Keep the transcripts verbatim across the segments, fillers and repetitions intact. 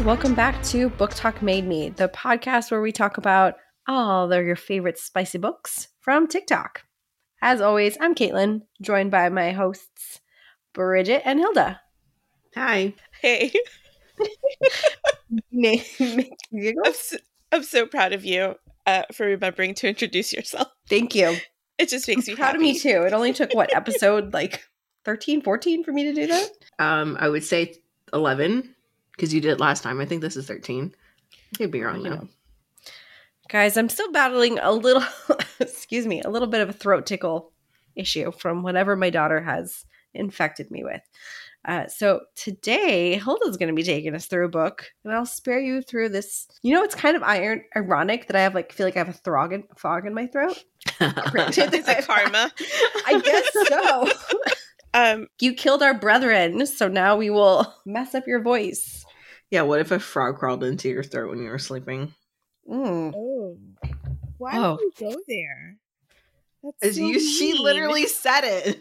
guys, welcome back to Book Talk Made Me, the podcast where we talk about all of your favorite spicy books from TikTok. As always, I'm Caitlin, joined by my hosts, Bridget and Hilda. Hi. Hey. Name, I'm, so, I'm so proud of you uh, for remembering to introduce yourself. Thank you. It just makes me proud happy. Of me too. It only took what episode like thirteen, fourteen for me to do that. Um, I would say eleven because you did it last time. I think this is thirteen. Could be wrong now. Guys, I'm still battling a little. excuse me, a little bit of a throat tickle issue from whatever my daughter has infected me with. Uh, so today, Hilda's going to be taking us through a book, and I'll spare you through this. You know, it's kind of iron- ironic that I have like feel like I have a throg in- fog in my throat. Is it karma? I guess so. Um, you killed our brethren, so now we will mess up your voice. Yeah, what if a frog crawled into your throat when you were sleeping? Mm. Oh, why oh. would you go there? That's so you, mean. She literally said it.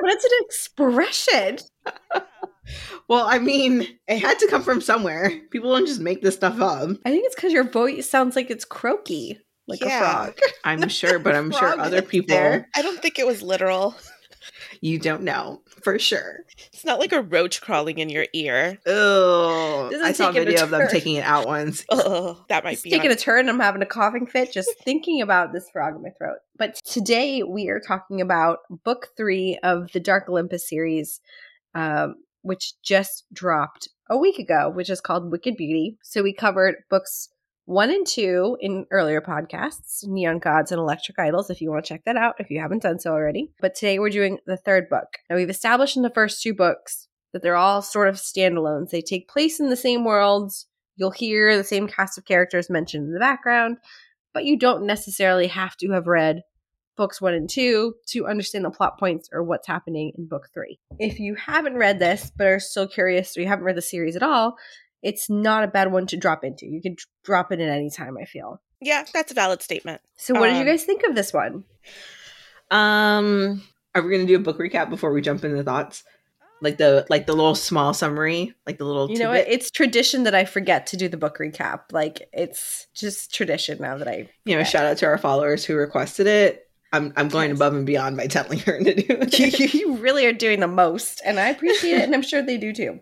But it's an expression. Well, I mean, it had to come from somewhere. People don't just make this stuff up. I think it's because your voice sounds like it's croaky, like yeah. a frog. I'm sure, but I'm sure other people. There. I don't think it was literal. You don't know for sure. It's not like a roach crawling in your ear. Oh, I saw a video of them taking it out once. Oh, that might be taking a turn. I'm having a coughing fit just thinking about this frog in my throat. But today we are talking about book three of the Dark Olympus series, um, which just dropped a week ago, which is called Wicked Beauty. So we covered books one and two in earlier podcasts, Neon Gods and Electric Idols, if you want to check that out, if you haven't done so already. But today we're doing the third book. Now, we've established in the first two books that they're all sort of standalones. They take place in the same worlds. You'll hear the same cast of characters mentioned in the background, but you don't necessarily have to have read books one and two to understand the plot points or what's happening in book three. If you haven't read this but are still curious or you haven't read the series at all, it's not a bad one to drop into. You can drop it at any time, I feel. Yeah, that's a valid statement. So what um, did you guys think of this one? Um, are we going to do a book recap before we jump into thoughts? Like the like the little small summary, like the little You tidbit? Know what? It's tradition that I forget to do the book recap. Like it's just tradition now that I forget. You know, shout out to our followers who requested it. I'm I'm going yes. above and beyond by telling her to do it. you, you really are doing the most, and I appreciate it, and I'm sure they do too.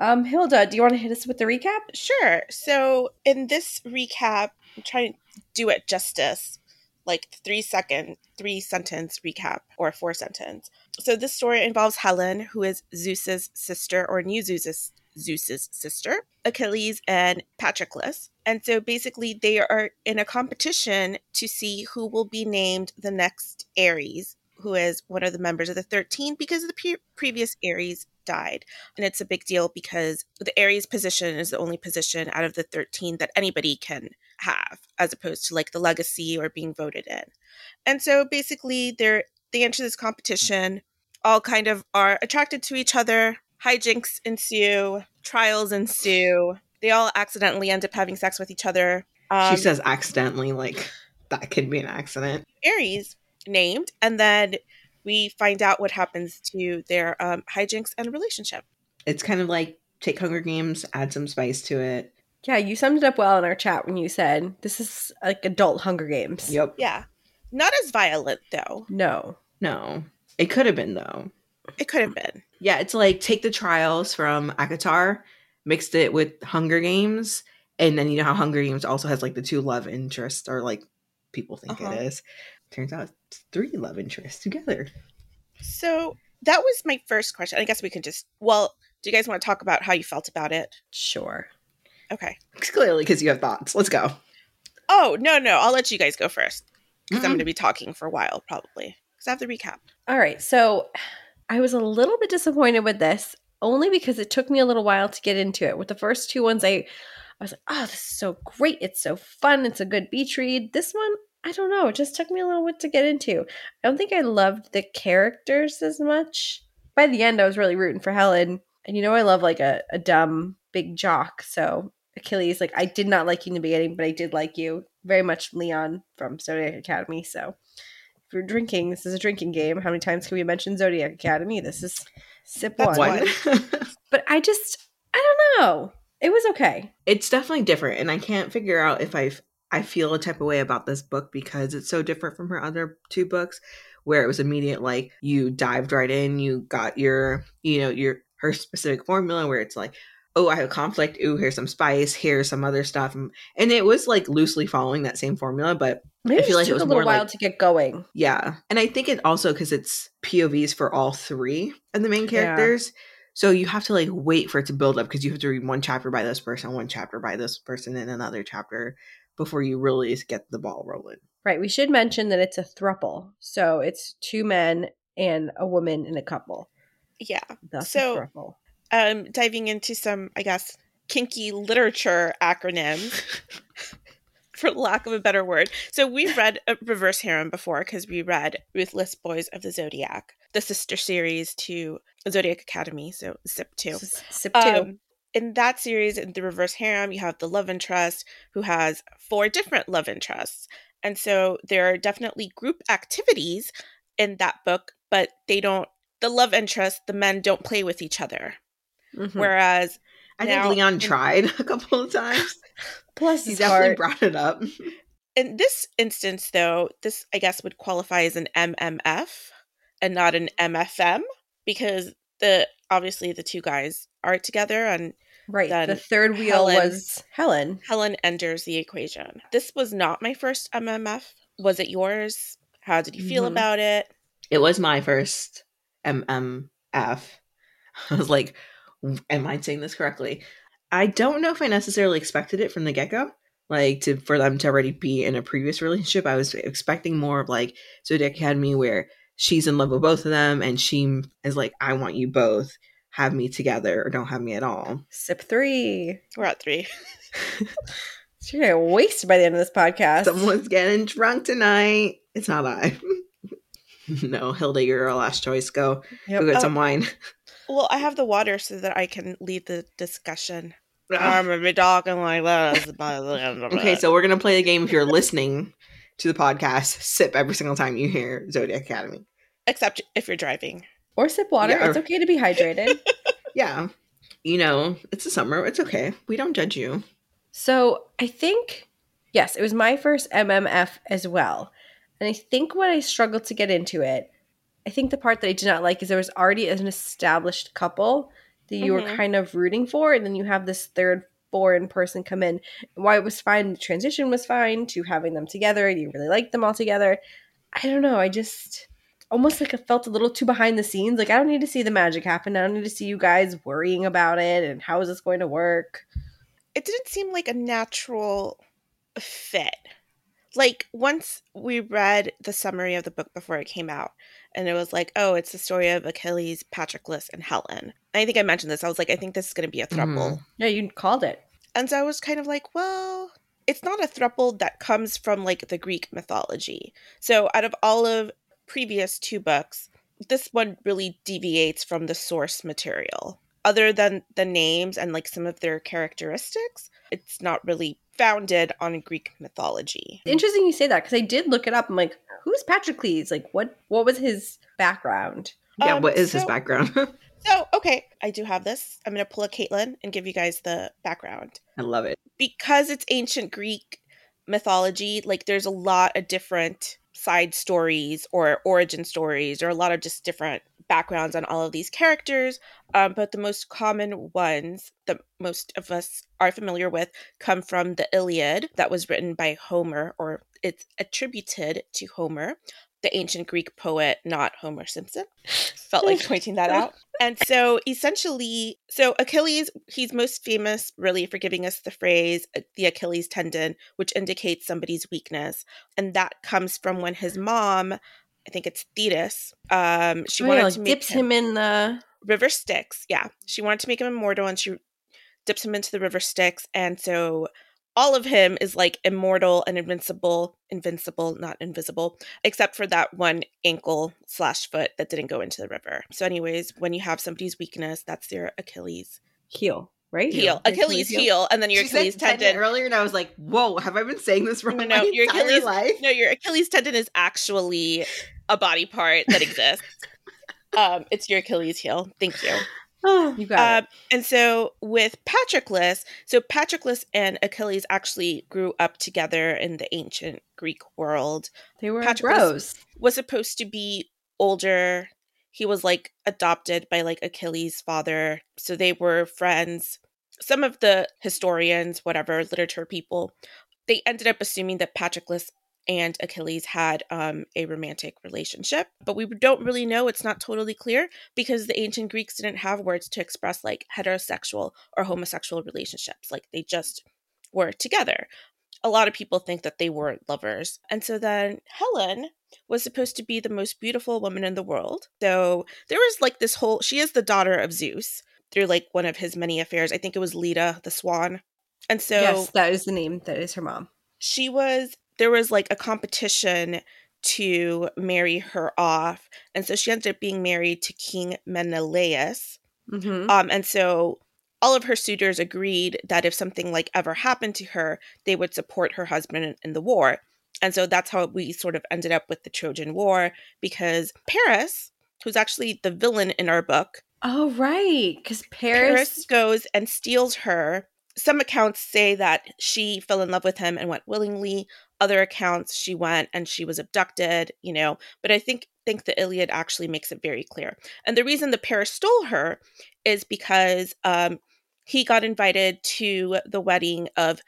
Um, Hilda, do you want to hit us with the recap? Sure. So in this recap, I'm trying to do it justice, like three second, three sentence recap or four sentence. So this story involves Helen, who is Zeus's sister or new Zeus's Zeus's sister, Achilles and Patroclus. And so basically they are in a competition to see who will be named the next Ares, who is one of the members of the thirteen because the pre- previous Ares died. And it's a big deal because the Aries position is the only position out of the thirteen that anybody can have, as opposed to like the legacy or being voted in. And so basically they're they enter this competition, all kind of are attracted to each other, hijinks ensue, trials ensue. They all accidentally end up having sex with each other. Um, she says accidentally, like that could be an accident. Aries named, and then we find out what happens to their um, hijinks and relationship. It's kind of like take Hunger Games, add some spice to it. Yeah, you summed it up well in our chat when you said this is like adult Hunger Games. Yep. Yeah. Not as violent, though. No. No. It could have been, though. It could have been. Yeah, it's like take the trials from ACOTAR, mixed it with Hunger Games, and then you know how Hunger Games also has like the two love interests or like people think uh-huh. it is. Turns out it's three love interests together. So that was my first question. I guess we can just, well, do you guys want to talk about how you felt about it? Sure. Okay. It's clearly because you have thoughts. Let's go. Oh, no, no. I'll let you guys go first because mm-hmm. I'm going to be talking for a while probably because I have the recap. All right. So I was a little bit disappointed with this only because it took me a little while to get into it. With the first two ones, I, I was like, oh, this is so great. It's so fun. It's a good beach read. This one, I don't know. It just took me a little bit to get into. I don't think I loved the characters as much. By the end, I was really rooting for Helen. And you know I love like a, a dumb big jock. So Achilles, like I did not like you in the beginning, but I did like you. Very much Leon from Zodiac Academy. So if you're drinking, this is a drinking game. How many times can we mention Zodiac Academy? This is sip That's one. one. But I just, I don't know. It was okay. It's definitely different, and I can't figure out if I've I feel a type of way about this book because it's so different from her other two books, where it was immediate, like, you dived right in, you got your, you know, your her specific formula, where it's like, oh, I have conflict, ooh, here's some spice, here's some other stuff, and it was like loosely following that same formula, but maybe I feel it like it was a little more while like, to get going. Yeah, and I think it also because it's P O Vs for all three of the main characters. Yeah. So you have to like wait for it to build up because you have to read one chapter by this person, one chapter by this person, and another chapter before you really get the ball rolling. Right. We should mention that it's a thruple. So it's two men and a woman and a couple. Yeah. That's so, a thruple. Um, diving into some, I guess, kinky literature acronyms, for lack of a better word. So we've read a reverse harem before because we read Ruthless Boys of the Zodiac, the sister series to Zodiac Academy, so zip two. zip two. Um, in that series, in the reverse harem, you have the love interest who has four different love interests. And so there are definitely group activities in that book, but they don't, the love interest, the men don't play with each other. Mm-hmm. Whereas I now, think Leon tried a couple of times. Plus he definitely heart. brought it up. In this instance, though, this, I guess, would qualify as an M M F and not an M F M. Because the obviously the two guys are together, and right, the third wheel Helen, was Helen. Helen enters the equation. This was not my first M M F. Was it yours? How did you feel mm-hmm. about it? It was my first M M F. I was like, am I saying this correctly? I don't know if I necessarily expected it from the get-go. Like to for them to already be in a previous relationship, I was expecting more of like Zodiac Academy where she's in love with both of them, and she is like, I want you both. Have me together or don't have me at all. Sip three. We're at three. She's going to waste by the end of this podcast. Someone's getting drunk tonight. It's not I. No, Hilda, you're our last choice. Go, yep. Go get um, some wine. Well, I have the water so that I can lead the discussion. I'm be talking like that. Okay, so we're going to play the game if you're listening to the podcast, sip every single time you hear Zodiac Academy. Except if you're driving. Or sip water. Yeah, or- it's okay to be hydrated. Yeah. You know, it's the summer. It's okay. We don't judge you. So I think, yes, it was my first M M F as well. And I think when I struggled to get into it, I think the part that I did not like is there was already an established couple that you mm-hmm. were kind of rooting for. And then you have this third foreign person come in. Why it was fine, the transition was fine to having them together, and you really liked them all together. I don't know. I just almost like I felt a little too behind the scenes. Like I don't need to see the magic happen. I don't need to see you guys worrying about it and how is this going to work. It didn't seem like a natural fit. Like once we read the summary of the book before it came out, and it was like, oh, it's the story of Achilles, Patroclus, and Helen. I think I mentioned this. I was like, I think this is going to be a throuple. Mm. Yeah, you called it. And so I was kind of like, well, it's not a throuple that comes from like the Greek mythology. So out of all of previous two books, this one really deviates from the source material. Other than the names and like some of their characteristics, it's not really founded on Greek mythology. Interesting you say that because I did look it up. I'm like, who's Patroclus? Like, what what was his background? Yeah, um, what is so, his background? So, okay, I do have this. I'm going to pull a Caitlin and give you guys the background. I love it. Because it's ancient Greek mythology, like there's a lot of different side stories or origin stories or a lot of just different backgrounds on all of these characters. Um, but the most common ones that most of us are familiar with come from the Iliad that was written by Homer, or it's attributed to Homer, the ancient Greek poet, not Homer Simpson. Felt like pointing that out. And so essentially, so Achilles, he's most famous really for giving us the phrase, the Achilles tendon, which indicates somebody's weakness. And that comes from when his mom, I think it's Thetis, um, she oh, wanted yeah, to make dips him, him in the river Styx. Yeah. She wanted to make him immortal and she dips him into the river Styx. And so all of him is like immortal and invincible, invincible, not invisible, except for that one ankle slash foot that didn't go into the river. So anyways, when you have somebody's weakness, that's their Achilles heel, right? Heel. heel. Achilles, Achilles heel. heel. And then your she Achilles tendon. tendon. Earlier, and I was like, whoa, have I been saying this wrong no, no, my your entire Achilles, life? No, your Achilles tendon is actually a body part that exists. um, It's your Achilles heel. Thank you. Oh, you got um, it. And so with Patroclus, so Patroclus and Achilles actually grew up together in the ancient Greek world. They were Patroclus bros. Was supposed to be older. He was like adopted by like Achilles' father. So they were friends. Some of the historians, whatever, literature people, they ended up assuming that Patroclus and Achilles had um, a romantic relationship. But we don't really know. It's not totally clear because the ancient Greeks didn't have words to express like heterosexual or homosexual relationships. Like they just were together. A lot of people think that they were lovers. And so then Helen was supposed to be the most beautiful woman in the world. So there was like this whole, she is the daughter of Zeus through like one of his many affairs. I think it was Leda, the swan. And so. Yes, that is the name. That is her mom. She was, there was like a competition to marry her off. And so she ended up being married to King Menelaus. Mm-hmm. Um, and so all of her suitors agreed that if something like ever happened to her, they would support her husband in, in the war. And so that's how we sort of ended up with the Trojan War, because Paris, who's actually the villain in our book. Oh, right. Because Paris... Paris goes and steals her. Some accounts say that she fell in love with him and went willingly. Other accounts, she went and she was abducted, you know. But I think think the Iliad actually makes it very clear. And the reason that Paris stole her is because um, he got invited to the wedding of...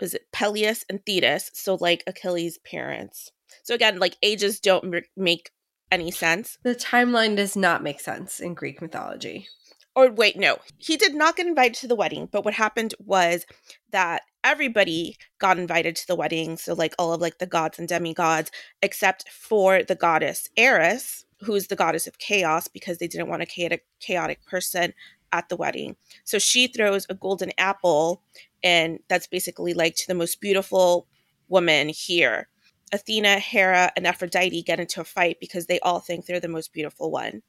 was it Peleus and Thetis? So like Achilles' parents. So again, like ages don't m- make any sense. The timeline does not make sense in Greek mythology. Or wait, no, he did not get invited to the wedding. But what happened was that everybody got invited to the wedding. So like all of like the gods and demigods, except for the goddess Eris, who is the goddess of chaos, because they didn't want a chaotic, chaotic person at the wedding. So she throws a golden apple, and that's basically like to the most beautiful woman here. Athena, Hera, and Aphrodite get into a fight because they all think they're the most beautiful one.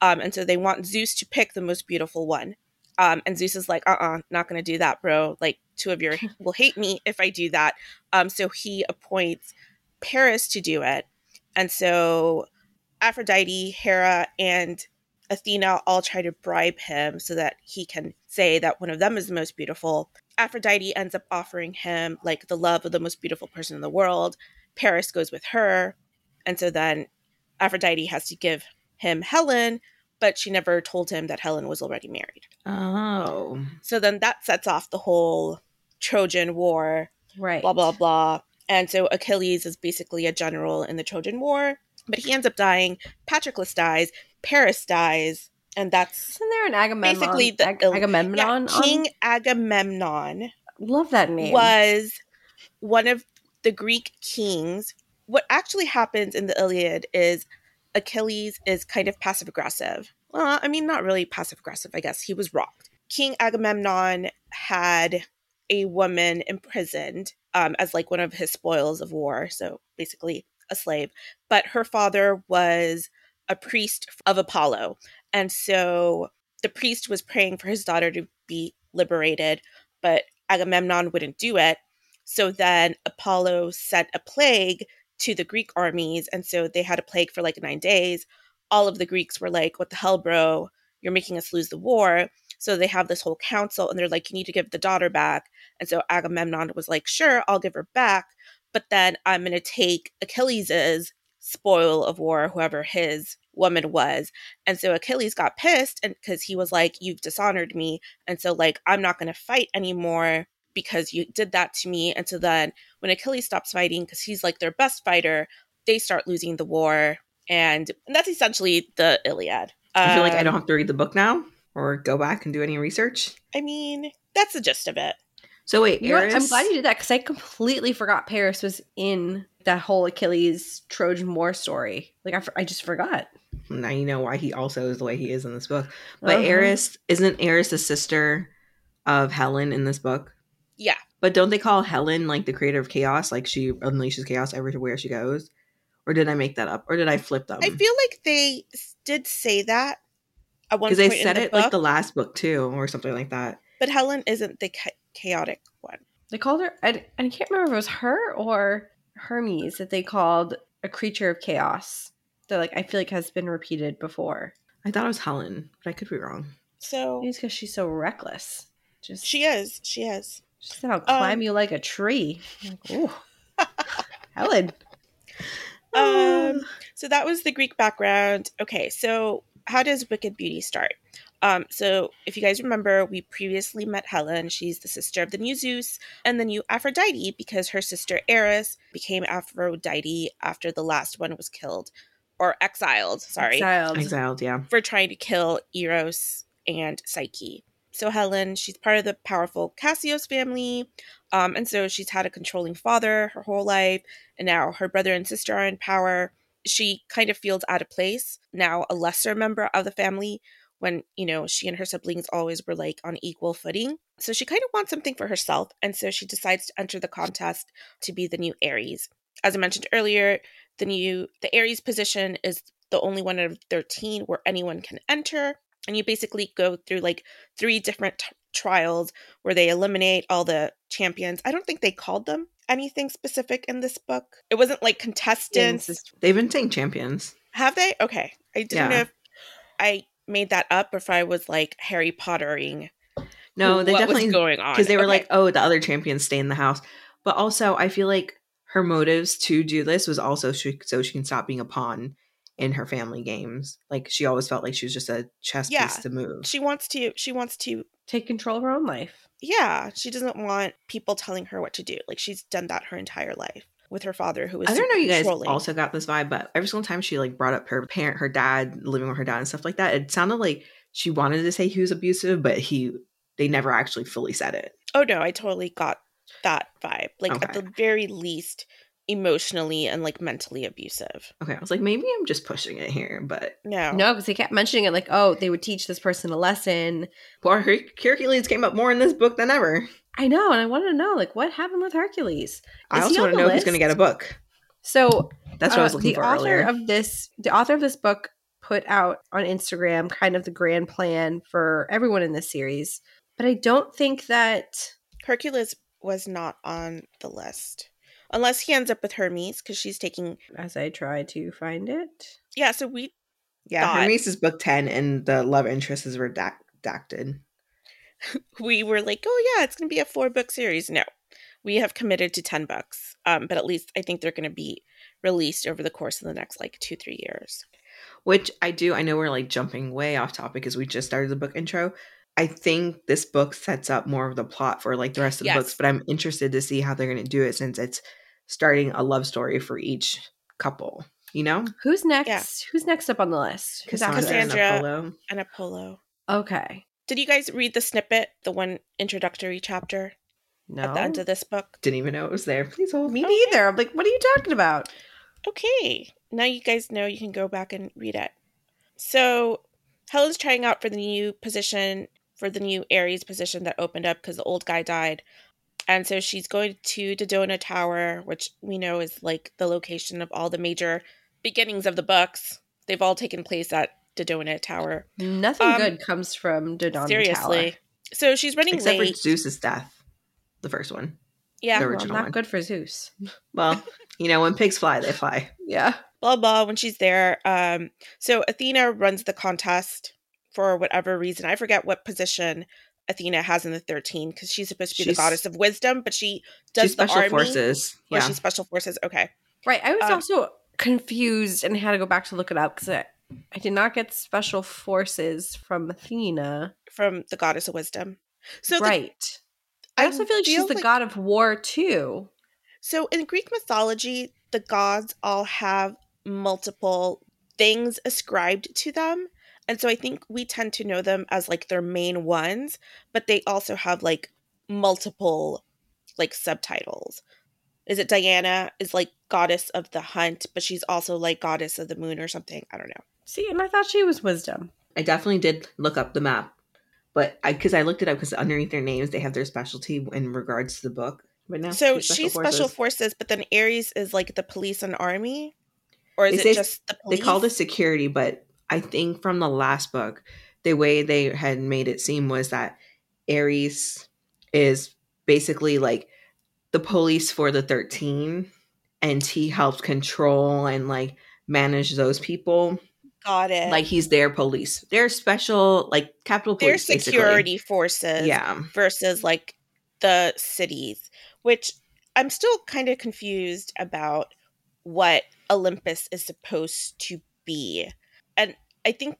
Um, and so they want Zeus to pick the most beautiful one. Um, and Zeus is like, uh-uh, not going to do that, bro. Like, two of your will hate me if I do that. Um, so he appoints Paris to do it. And so Aphrodite, Hera, and Athena all try to bribe him so that he can say that one of them is the most beautiful. Aphrodite ends up offering him like the love of the most beautiful person in the world. Paris goes with her. And so then Aphrodite has to give him Helen, but she never told him that Helen was already married. Oh. So then that sets off the whole Trojan War, right? Blah, blah, blah. And so Achilles is basically a general in the Trojan War, but he ends up dying. Patroclus dies. Paris dies. And that's... Isn't there an Agamemnon? Basically the... Ag- Agamemnon? Yeah, King Agamemnon. Love that name. Was one of the Greek kings. What actually happens in the Iliad is Achilles is kind of passive-aggressive. Well, I mean, not really passive-aggressive, I guess. He was wronged. King Agamemnon had a woman imprisoned um, as like one of his spoils of war. So basically a slave. But her father was a priest of Apollo. And so the priest was praying for his daughter to be liberated, but Agamemnon wouldn't do it. So then Apollo sent a plague to the Greek armies. And so they had a plague for like nine days. All of the Greeks were like, what the hell, bro? You're making us lose the war. So they have this whole council and they're like, you need to give the daughter back. And so Agamemnon was like, sure, I'll give her back. But then I'm going to take Achilles's spoil of war, whoever his woman was. And so Achilles got pissed and because he was like, you've dishonored me. And so like, I'm not going to fight anymore because you did that to me. And so then when Achilles stops fighting, because he's like their best fighter, they start losing the war. And, and that's essentially the Iliad. Um, I feel like I don't have to read the book now or go back and do any research. I mean, that's the gist of it. So wait, Eris. I'm glad you did that because I completely forgot Paris was in that whole Achilles Trojan War story. Like I, I just forgot. Now you know why he also is the way he is in this book. But uh-huh. Eris, isn't Eris the sister of Helen in this book? Yeah. But don't they call Helen like the creator of chaos? Like she unleashes chaos everywhere she goes? Or did I make that up? Or did I flip them? I feel like they did say that at one point in the book. Because they said it like the last book too or something like that. But Helen isn't the ca- chaotic one. They called her, I, I can't remember if it was her or Hermes that they called a creature of chaos. That like I feel like has been repeated before. I thought it was Helen, but I could be wrong. So it's because she's so reckless. Just she is. She is. She said, "I'll climb um, you like a tree." I'm like, ooh, Helen. Um, so that was the Greek background. Okay, so how does Wicked Beauty start? Um, so if you guys remember, we previously met Helen. She's the sister of the new Zeus and the new Aphrodite because her sister Eris became Aphrodite after the last one was killed or exiled. Sorry. Exiled. Exiled, yeah. For trying to kill Eros and Psyche. So Helen, she's part of the powerful Cassius family. Um, and so she's had a controlling father her whole life. And now her brother and sister are in power. She kind of feels out of place. Now a lesser member of the family, when, you know, she and her siblings always were like on equal footing. So she kind of wants something for herself. And so she decides to enter the contest to be the new Ares. As I mentioned earlier, the new the Ares position is the only one out of thirteen where anyone can enter. And you basically go through like three different t- trials where they eliminate all the champions. I don't think they called them anything specific in this book. It wasn't like contestants. They've been saying champions. Have they? Okay. I didn't yeah. know if I made that up or if I was like Harry Pottering. No, they what definitely was going on. Because they were okay. like, oh, the other champions stay in the house. But also I feel like her motives to do this was also she, so she can stop being a pawn in her family games. Like she always felt like she was just a chess yeah. piece to move. She wants to she wants to take control of her own life. Yeah. She doesn't want people telling her what to do. Like she's done that her entire life with her father who is I don't know you guys also got this vibe, but every single time she like brought up her parent, her dad, living with her dad and stuff like that, it sounded like she wanted to say he was abusive, but he they never actually fully said it. Oh no, I totally got that vibe. Like okay. at the very least emotionally and like mentally abusive. Okay, I was like, maybe I'm just pushing it here, but no, no, because they kept mentioning it, like, oh, they would teach this person a lesson. Poor Her- Hercules came up more in this book than ever. I know, and I wanted to know, like, what happened with Hercules? Is I also want to know list? Who's going to get a book. So that's what uh, I was looking the for. The author earlier. of this, the author of this book, put out on Instagram kind of the grand plan for everyone in this series, but I don't think that Hercules was not on the list. Unless he ends up with Hermes, because she's taking... As I try to find it. Yeah, so we Yeah, thought... Hermes is book ten, and the love interest is redacted. We were like, oh yeah, it's going to be a four-book series. No, we have committed to ten books. Um, but at least I think they're going to be released over the course of the next, like, two, three years. Which I do, I know we're, like, jumping way off topic because we just started the book intro. I think this book sets up more of the plot for, like, the rest of yes. the books. But I'm interested to see how they're going to do it since it's starting a love story for each couple, you know? Who's next? Yeah. Who's next up on the list? Cassandra, Cassandra and Apollo. And Apollo. Okay. Did you guys read the snippet, the one introductory chapter? No. At the end of this book? Didn't even know it was there. Please hold me. Me okay. neither. I'm like, what are you talking about? Okay. Now you guys know you can go back and read it. So Helen's trying out for the new position, for the new Ares position that opened up because the old guy died. And so she's going to Dodona Tower, which we know is like the location of all the major beginnings of the books. They've all taken place at Dodona Tower. Nothing um, good comes from Dodona seriously. Tower. Seriously. So she's running Except late. Except for Zeus's death. The first one. Yeah. The original well, not one. Good for Zeus. Well, you know, when pigs fly, they fly. Yeah. Blah, blah, when she's there. Um, so Athena runs the contest for whatever reason. I forget what position Athena has in the thirteen because she's supposed to be she's, the goddess of wisdom, but she does she's the special army. Forces. Yeah, she's special forces. Okay, right. I was um, also confused and had to go back to look it up because I, I did not get special forces from Athena, from the goddess of wisdom. So right. The, I, I also feel like feel she's like, the god of war too. So in Greek mythology, the gods all have multiple things ascribed to them. And so I think we tend to know them as like their main ones, but they also have like multiple like subtitles. Is it Diana is like goddess of the hunt, but she's also like goddess of the moon or something? I don't know. See, and I thought she was wisdom. I definitely did look up the map, but I because I looked it up because underneath their names, they have their specialty in regards to the book. But now so she's, special, she's forces. special forces, but then Ares is like the police and army, or is they it say, just the police? They call it security, but I think from the last book, the way they had made it seem was that Ares is basically like the police for the thirteen, and he helps control and like manage those people. Got it. Like, he's their police. They're special, like, capital police, their security basically. Forces yeah. versus, like, the cities, which I'm still kind of confused about what Olympus is supposed to be. And I think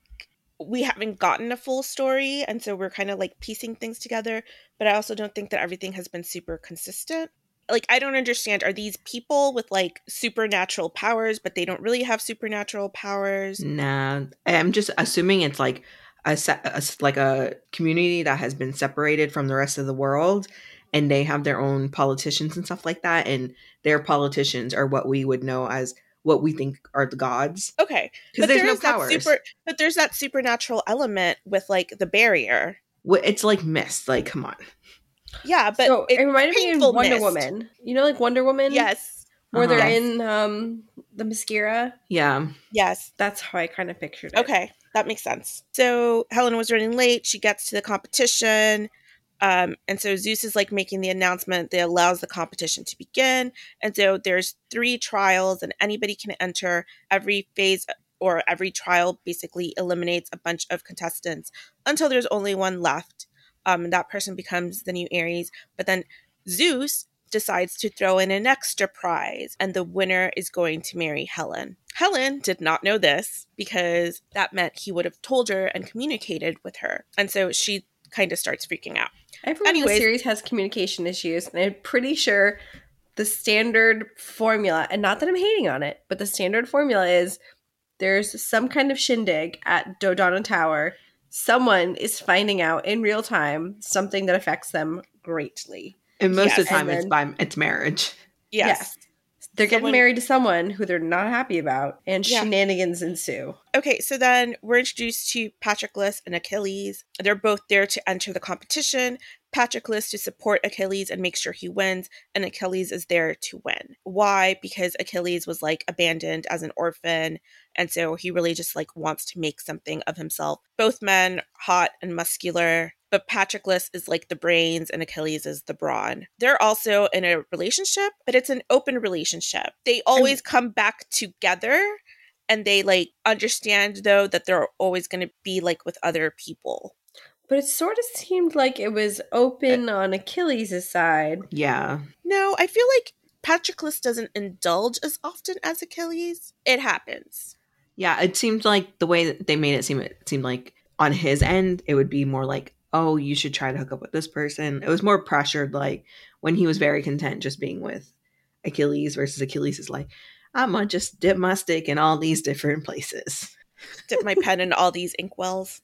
we haven't gotten a full story, and so we're kind of, like, piecing things together. But I also don't think that everything has been super consistent. Like, I don't understand. Are these people with, like, supernatural powers, but they don't really have supernatural powers? Nah. I'm just assuming it's, like, a, a, like a community that has been separated from the rest of the world, and they have their own politicians and stuff like that, and their politicians are what we would know as what we think are the gods. Okay. Because there's there no powers. Super, but there's that supernatural element with, like, the barrier. It's, like, mist. Like, come on. Yeah, but so it, it reminded me of Wonder mist. Woman. You know, like Wonder Woman? Yes. Where uh-huh. they're in um, the mascara? Yeah. Yes. That's how I kind of pictured it. Okay, that makes sense. So Helen was running late. She gets to the competition. Um, and so Zeus is, like, making the announcement that allows the competition to begin. And so there's three trials, and anybody can enter. Every phase or every trial basically eliminates a bunch of contestants until there's only one left. Um, and that person becomes the new Ares. But then Zeus decides to throw in an extra prize, and the winner is going to marry Helen. Helen did not know this, because that meant he would have told her and communicated with her. And so she kind of starts freaking out. Everyone Anyways, in the series has communication issues, and I'm pretty sure the standard formula, and not that I'm hating on it, but the standard formula is there's some kind of shindig at Dodona Tower. Someone is finding out in real time something that affects them greatly. And most yes. of the time then, it's by it's marriage. Yes. yes. They're someone, getting married to someone who they're not happy about, and yeah. shenanigans ensue. Okay, so then we're introduced to Patroclus and Achilles. They're both there to enter the competition. Patroclus to support Achilles and make sure he wins, and Achilles is there to win. Why? Because Achilles was, like, abandoned as an orphan, and so he really just, like, wants to make something of himself. Both men, hot and muscular, but Patroclus is, like, the brains and Achilles is the brawn. They're also in a relationship, but it's an open relationship. They always come back together, and they, like, understand, though, that they're always going to be, like, with other people. But it sort of seemed like it was open on Achilles' side. Yeah. No, I feel like Patroclus doesn't indulge as often as Achilles. It happens. Yeah, it seemed like the way that they made it seem, it seemed like on his end, it would be more like, oh, you should try to hook up with this person. It was more pressured, like, when he was very content just being with Achilles, versus Achilles is like, I'm going to just dip my stick in all these different places. Dip my pen in all these inkwells.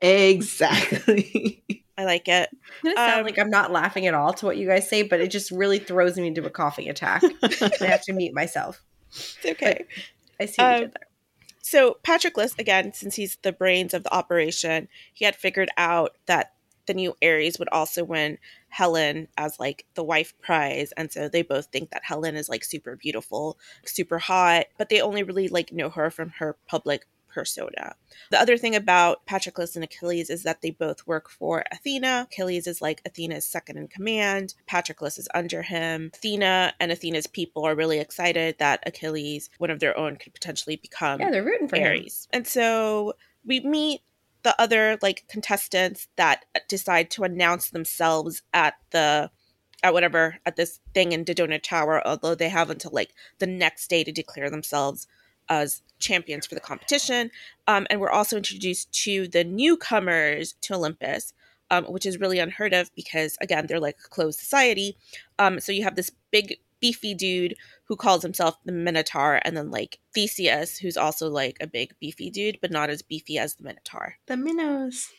Exactly. I like it. It sounds um, like I'm not laughing at all to what you guys say, but it just really throws me into a coughing attack. I have to mute myself. It's okay. But I see what um, you did there. So Patroclus, again, since he's the brains of the operation, he had figured out that the new Ares would also win Helen as, like, the wife prize. And so they both think that Helen is, like, super beautiful, super hot, but they only really, like, know her from her public persona. The other thing about Patroclus and Achilles is that they both work for Athena. Achilles is, like, Athena's second in command. Patroclus is under him. Athena and Athena's people are really excited that Achilles, one of their own, could potentially become yeah, they're rooting for Ares. Him. And so we meet the other, like, contestants that decide to announce themselves at the at whatever at this thing in Dodona Tower, although they have until, like, the next day to declare themselves as champions for the competition. Um, and we're also introduced to the newcomers to Olympus, um, which is really unheard of because, again, they're, like, a closed society. Um, so you have this big beefy dude who calls himself the Minotaur, and then, like, Theseus, who's also, like, a big beefy dude, but not as beefy as the Minotaur. The Minos.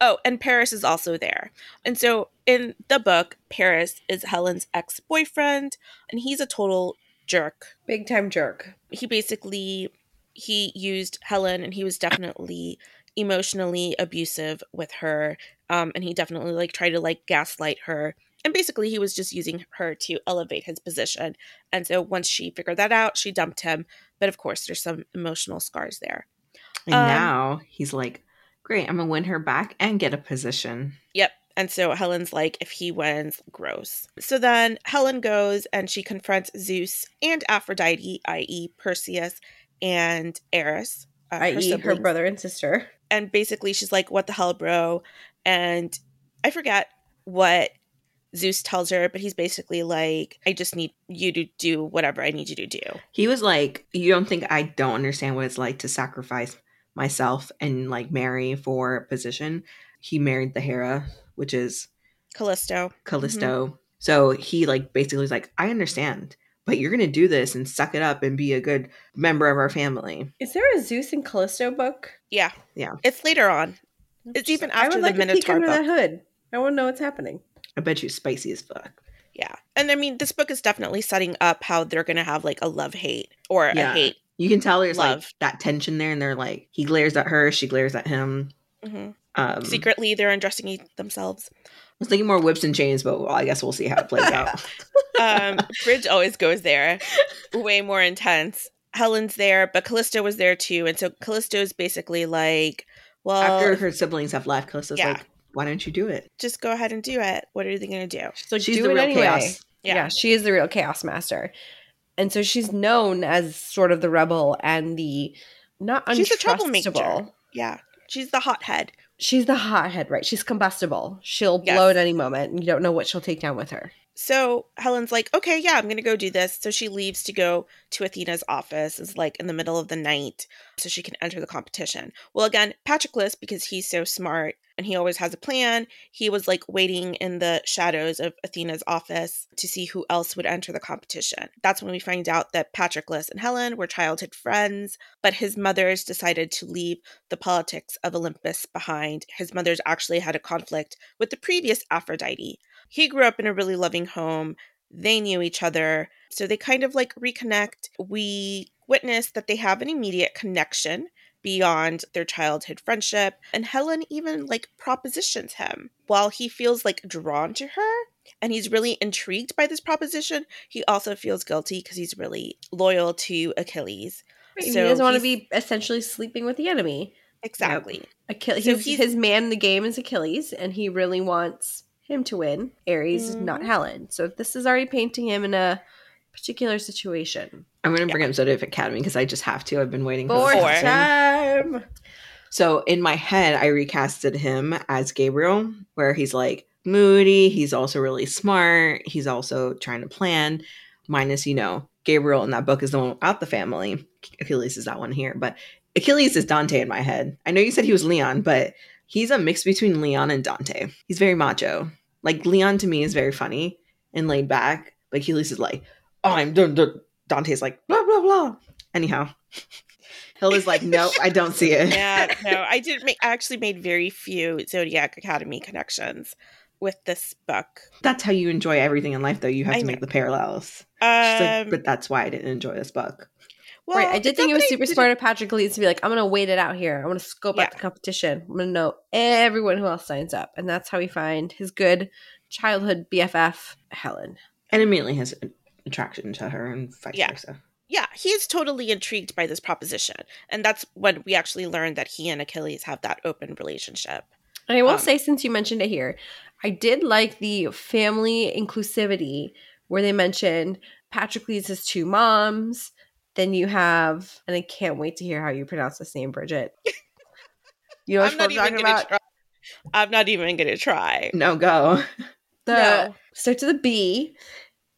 Oh, and Paris is also there. And so in the book, Paris is Helen's ex-boyfriend, and he's a total jerk. Big time jerk. He basically, he used Helen, and he was definitely emotionally abusive with her. Um, and he definitely, like, tried to, like, gaslight her. And basically, he was just using her to elevate his position. And so once she figured that out, she dumped him. But of course, there's some emotional scars there. And um, now he's like, great, I'm going to win her back and get a position. Yep. And so Helen's like, if he wins, gross. So then Helen goes and she confronts Zeus and Aphrodite, that is. Perseus, and Eris, uh, that is her, her brother and sister. And basically she's like, what the hell, bro? And I forget what Zeus tells her, but he's basically like, I just need you to do whatever I need you to do. He was like, you don't think I don't understand what it's like to sacrifice myself and like marry for a position? He married the Hera, which is Callisto. Callisto. Mm-hmm. So he like basically was like, I understand, but you're going to do this and suck it up and be a good member of our family. Is there a Zeus and Callisto book? Yeah. Yeah. It's later on. It's even after I would like the Minotaur book. Under that hood. I want to know what's happening. I bet you spicy as fuck. Yeah. And I mean, this book is definitely setting up how they're going to have like a love-hate or yeah. a hate. You can tell there's love. Like that tension there, and they're like, he glares at her, she glares at him. Mm-hmm. Um, Secretly, they're undressing themselves. I was thinking more whips and chains, but well, I guess we'll see how it plays out. um, Bridge always goes there. Way more intense. Helen's there, but Callisto was there too. And so Callisto's basically like, well. After her siblings have left, Callisto's yeah. like, why don't you do it? Just go ahead and do it. What are they going to do? So she's do the real anyway. chaos. Yeah. yeah, she is the real chaos master. And so she's known as sort of the rebel and the not untrustable. She's a troublemaker. Yeah. She's the hothead. She's the hothead, right? She's combustible. She'll yes. blow at any moment. And you don't know what she'll take down with her. So Helen's like, okay, yeah, I'm going to go do this. So she leaves to go to Athena's office. It's like in the middle of the night so she can enter the competition. Well, again, Patroclus, because he's so smart and he always has a plan, he was like waiting in the shadows of Athena's office to see who else would enter the competition. That's when we find out that Patroclus and Helen were childhood friends, but his mothers decided to leave the politics of Olympus behind. His mothers actually had a conflict with the previous Aphrodite. He grew up in a really loving home. They knew each other. So they kind of like reconnect. We witness that they have an immediate connection beyond their childhood friendship. And Helen even like propositions him. While he feels like drawn to her and he's really intrigued by this proposition, he also feels guilty because he's really loyal to Achilles. Right, so he doesn't want to be essentially sleeping with the enemy. Exactly. Yep. Achilles. So his, his man in the game is Achilles, and he really wants him to win. Ares, mm. not Helen. So this is already painting him in a particular situation. I'm going to bring yeah. up Zodiac Academy because I just have to. I've been waiting for this time. So in my head, I recasted him as Gabriel, where he's like moody. He's also really smart. He's also trying to plan. Minus, you know, Gabriel in that book is the one without the family. Achilles is that one here. But Achilles is Dante in my head. I know you said he was Leon, but he's a mix between Leon and Dante. He's very macho. Like, Leon to me is very funny and laid back. But Achilles is like, oh, I'm done. Dante's like, blah, blah, blah. Anyhow, Hilda's like, nope, I don't see it. Yeah, no, I did make, I actually made very few Zodiac Academy connections with this book. That's how you enjoy everything in life, though. You have I to know. make the parallels. Um, She's like, but that's why I didn't enjoy this book. Well, right. I did think it was super smart of Patroclus to be like, I'm going to wait it out here. I'm going to scope yeah. out the competition. I'm going to know everyone who else signs up. And that's how we find his good childhood B F F, Helen. And immediately has attraction to her and vice yeah. versa. Yeah, he is totally intrigued by this proposition. And that's when we actually learned that he and Achilles have that open relationship. And I will um, say, since you mentioned it here, I did like the family inclusivity where they mentioned Patroclus has two moms. Then you have, and I can't wait to hear how you pronounce this name, Bridget. You know what I'm not even talking about? Try. I'm not even going to try. No, go. The, no. Starts with a B,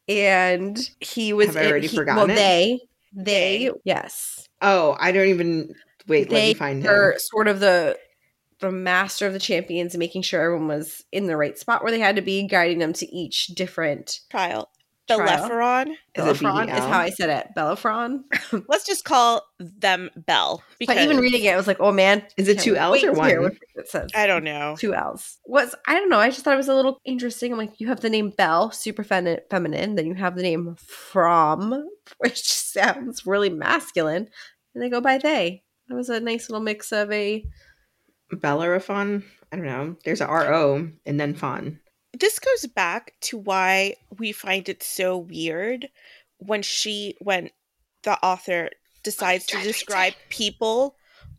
and he was- Have in, I already he, forgotten well, it? they, they, yes. Oh, I don't even, wait, they let me find him. They are sort of the, the master of the champions, making sure everyone was in the right spot where they had to be, guiding them to each different- Trial. Bellephron. Bellephron is how I said it. Bellephron. Let's just call them Bell. Because but even reading it, I was like, oh man. Is it two L's or one? It says. I don't know. Two L's. Was I don't know. I just thought it was a little interesting. I'm like, you have the name Bell, super fem- feminine. Then you have the name From, which sounds really masculine. And they go by they. It was a nice little mix of a... Bellerophon? I don't know. There's a R O and then Fon. This goes back to why we find it so weird when she, when the author decides to describe people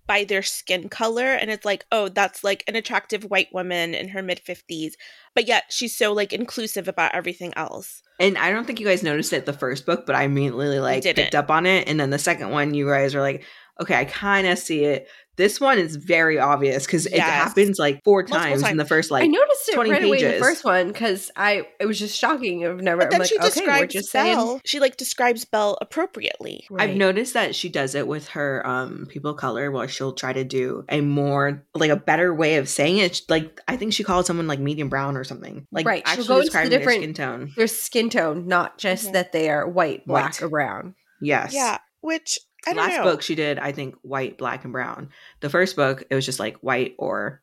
by their skin color. And it's like, oh, that's like an attractive white woman in her mid fifties. But yet she's so like inclusive about everything else. And I don't think you guys noticed it the first book, but I immediately like picked up on it. And then the second one, you guys were like, okay, I kind of see it. This one is very obvious because yes. it happens like four times, times in the first like I noticed it right away in the first one because I it was just shocking. I've never. But then I'm she like, describes okay, Belle. Saying. She like describes Belle appropriately. Right. I've noticed that she does it with her um, people of color, where she'll try to do a more like a better way of saying it. Like I think she called someone like medium brown or something. Like right. Actually she'll go describing into the different, their skin tone. Their skin tone, not just yeah. that they are white, black, white. or brown. Yes. Yeah. Which. I don't Last know. book she did, I think, white, black, and brown. The first book, it was just like white or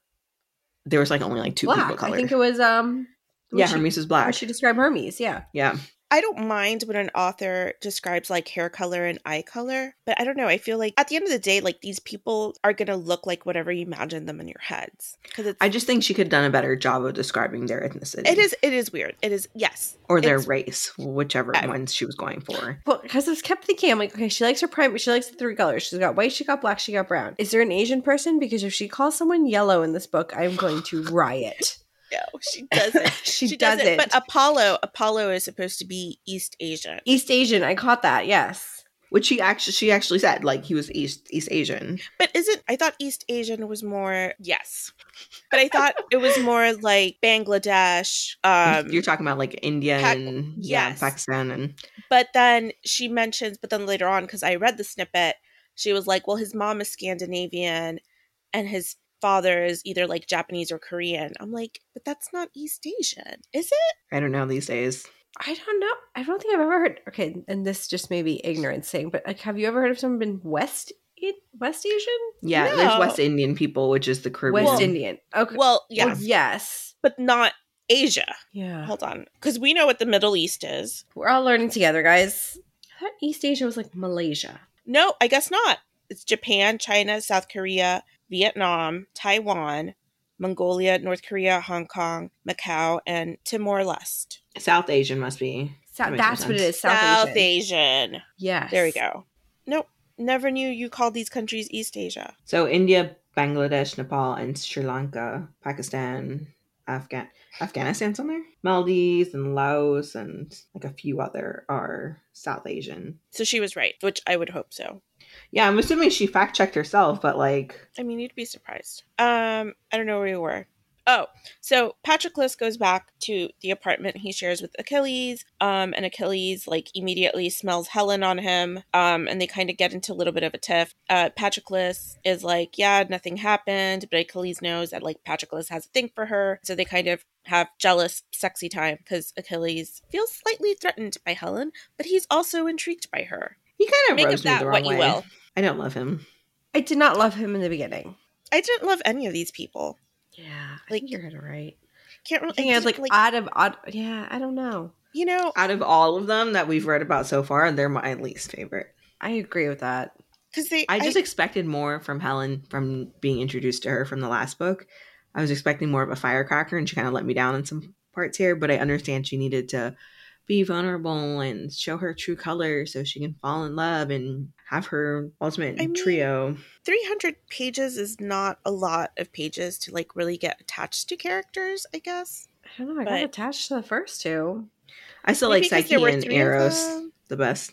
there was like only like two black. people colored. I think it was um Yeah, she, Hermes was black. How she described Hermes, yeah. Yeah. I don't mind when an author describes like hair color and eye color, but I don't know. I feel like at the end of the day, like these people are going to look like whatever you imagine them in your heads. It's, I just think she could have done a better job of describing their ethnicity. It is. It is weird. It is. Yes. Or their race, whichever one she was going for. Well, because I was kept thinking, I'm like, okay, she likes her prime, she likes the three colors. She's got white, she got black, she got brown. Is there an Asian person? Because if she calls someone yellow in this book, I'm going to riot. No, she doesn't. she, she doesn't. doesn't. But Apollo, Apollo is supposed to be East Asian. East Asian. I caught that. Yes. Which she actually, she actually said, like he was East East Asian. But isn't? I thought East Asian was more yes. But I thought it was more like Bangladesh. Um, You're talking about like India pa- and yes. yeah, Pakistan and. But then she mentions. But then later on, because I read the snippet, she was like, "Well, his mom is Scandinavian, and his." father is either like Japanese or Korean. I'm like, but that's not East Asian, is it? I don't know these days. I don't know. I don't think I've ever heard. Okay, and this just may be ignorance saying, but like, have you ever heard of someone been West West Asian? Yeah, no. There's West Indian people, which is the Caribbean. West Indian. Okay. Well, yeah. Well, yes, but not Asia. Yeah. Hold on, because we know what the Middle East is. We're all learning together, guys. I thought East Asia was like Malaysia. No, I guess not. It's Japan, China, South Korea, Vietnam, Taiwan, Mongolia, North Korea, Hong Kong, Macau, and Timor-Leste. South Asian must be. So, that that's what it is, South, South Asian. Asian. Yes. There we go. Nope. Never knew you called these countries East Asia. So India, Bangladesh, Nepal, and Sri Lanka, Pakistan, Afghan Afghanistan's on there? Maldives and Laos and like a few other are South Asian. So she was right, which I would hope so. Yeah, I'm assuming she fact-checked herself, but like... I mean, you'd be surprised. Um, I don't know where we were. Oh, so Patroclus goes back to the apartment he shares with Achilles, um, and Achilles, like, immediately smells Helen on him, um, and they kind of get into a little bit of a tiff. Uh, Patroclus is like, yeah, nothing happened, but Achilles knows that, like, Patroclus has a thing for her, so they kind of have jealous, sexy time, because Achilles feels slightly threatened by Helen, but he's also intrigued by her. He kind of rubs me the wrong way. I don't love him. I did not love him in the beginning. I didn't love any of these people. Yeah, I like, think you're right. Can't really. I think I was like, like out of odd. Yeah, I don't know. You know, out of all of them that we've read about so far, they're my least favorite. I agree with that because they. I just I, expected more from Helen from being introduced to her from the last book. I was expecting more of a firecracker, and she kind of let me down in some parts here. But I understand she needed to be vulnerable and show her true color so she can fall in love and have her ultimate I mean, trio. three hundred pages is not a lot of pages to like really get attached to characters, I guess. I don't know. I but got attached to the first two. I still Maybe like Psyche and Eros the best.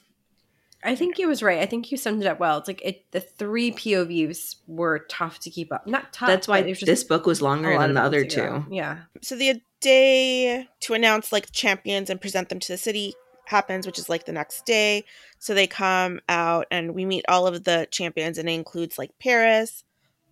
I think it was right. I think you summed it up well. It's like it, the three P O Vs were tough to keep up. Not tough. That's why this book was longer than the other two. Yeah. So the day to announce like champions and present them to the city happens, which is like the next day. So they come out and we meet all of the champions, and it includes like Paris,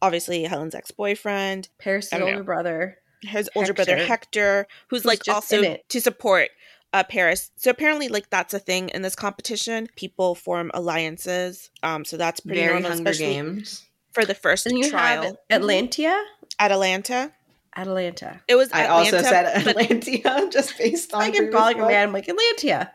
obviously Helen's ex-boyfriend. Paris' older brother. His older brother Hector, who's like also to support Uh, Paris. So apparently like that's a thing in this competition. People form alliances. Um, so that's pretty normal, Hunger Games for the first and you trial. Have Atlantia? Atalanta. Atalanta. It was I Atlanta, also said Atlantia just based on I can bawling around. I'm like Atlantia.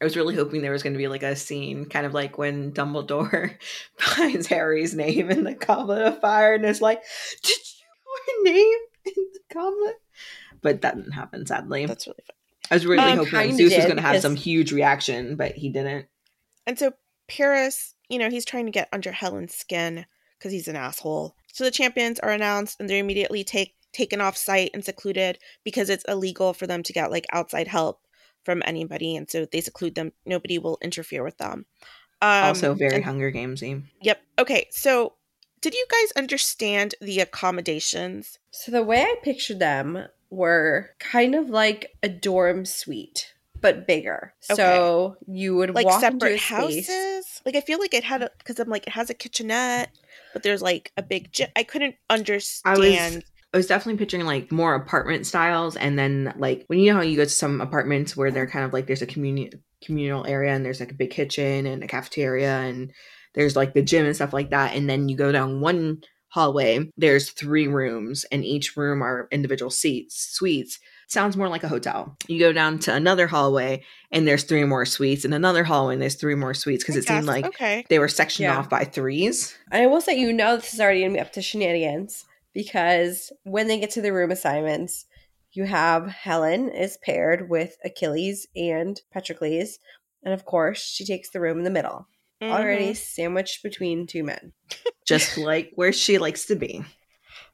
I was really hoping there was going to be like a scene kind of like when Dumbledore finds Harry's name in the Goblet of Fire and is like, did you know her name in the Goblet? But that didn't happen, sadly. That's really funny. I was really um, hoping Zeus was going to have yes. some huge reaction, but he didn't. And so Paris, you know, he's trying to get under Helen's skin because he's an asshole. So the champions are announced and they're immediately take, taken off site and secluded because it's illegal for them to get like outside help from anybody, and so they seclude them. Nobody will interfere with them. Um, also very and, Hunger Games-y. Yep. Okay, so did you guys understand the accommodations? So the way I pictured them were kind of like a dorm suite, but bigger. Okay. So you would like walk separate into a houses. Space. Like I feel like it had a because I'm like it has a kitchenette, but there's like a big gym. I couldn't understand. I was- I was definitely picturing like more apartment styles, and then like when you know how you go to some apartments where they're kind of like there's a communi- communal area and there's like a big kitchen and a cafeteria and there's like the gym and stuff like that, and then you go down one hallway, there's three rooms and each room are individual seats, suites. Sounds more like a hotel. You go down to another hallway and there's three more suites, and another hallway and there's three more suites, because it guess. seemed like okay. they were sectioned yeah. off by threes. I will say, you know, this is already going to be up to shenanigans. Because when they get to the room assignments, you have Helen is paired with Achilles and Patroclus. And of course, she takes the room in the middle. Mm-hmm. Already sandwiched between two men. Just like where she likes to be.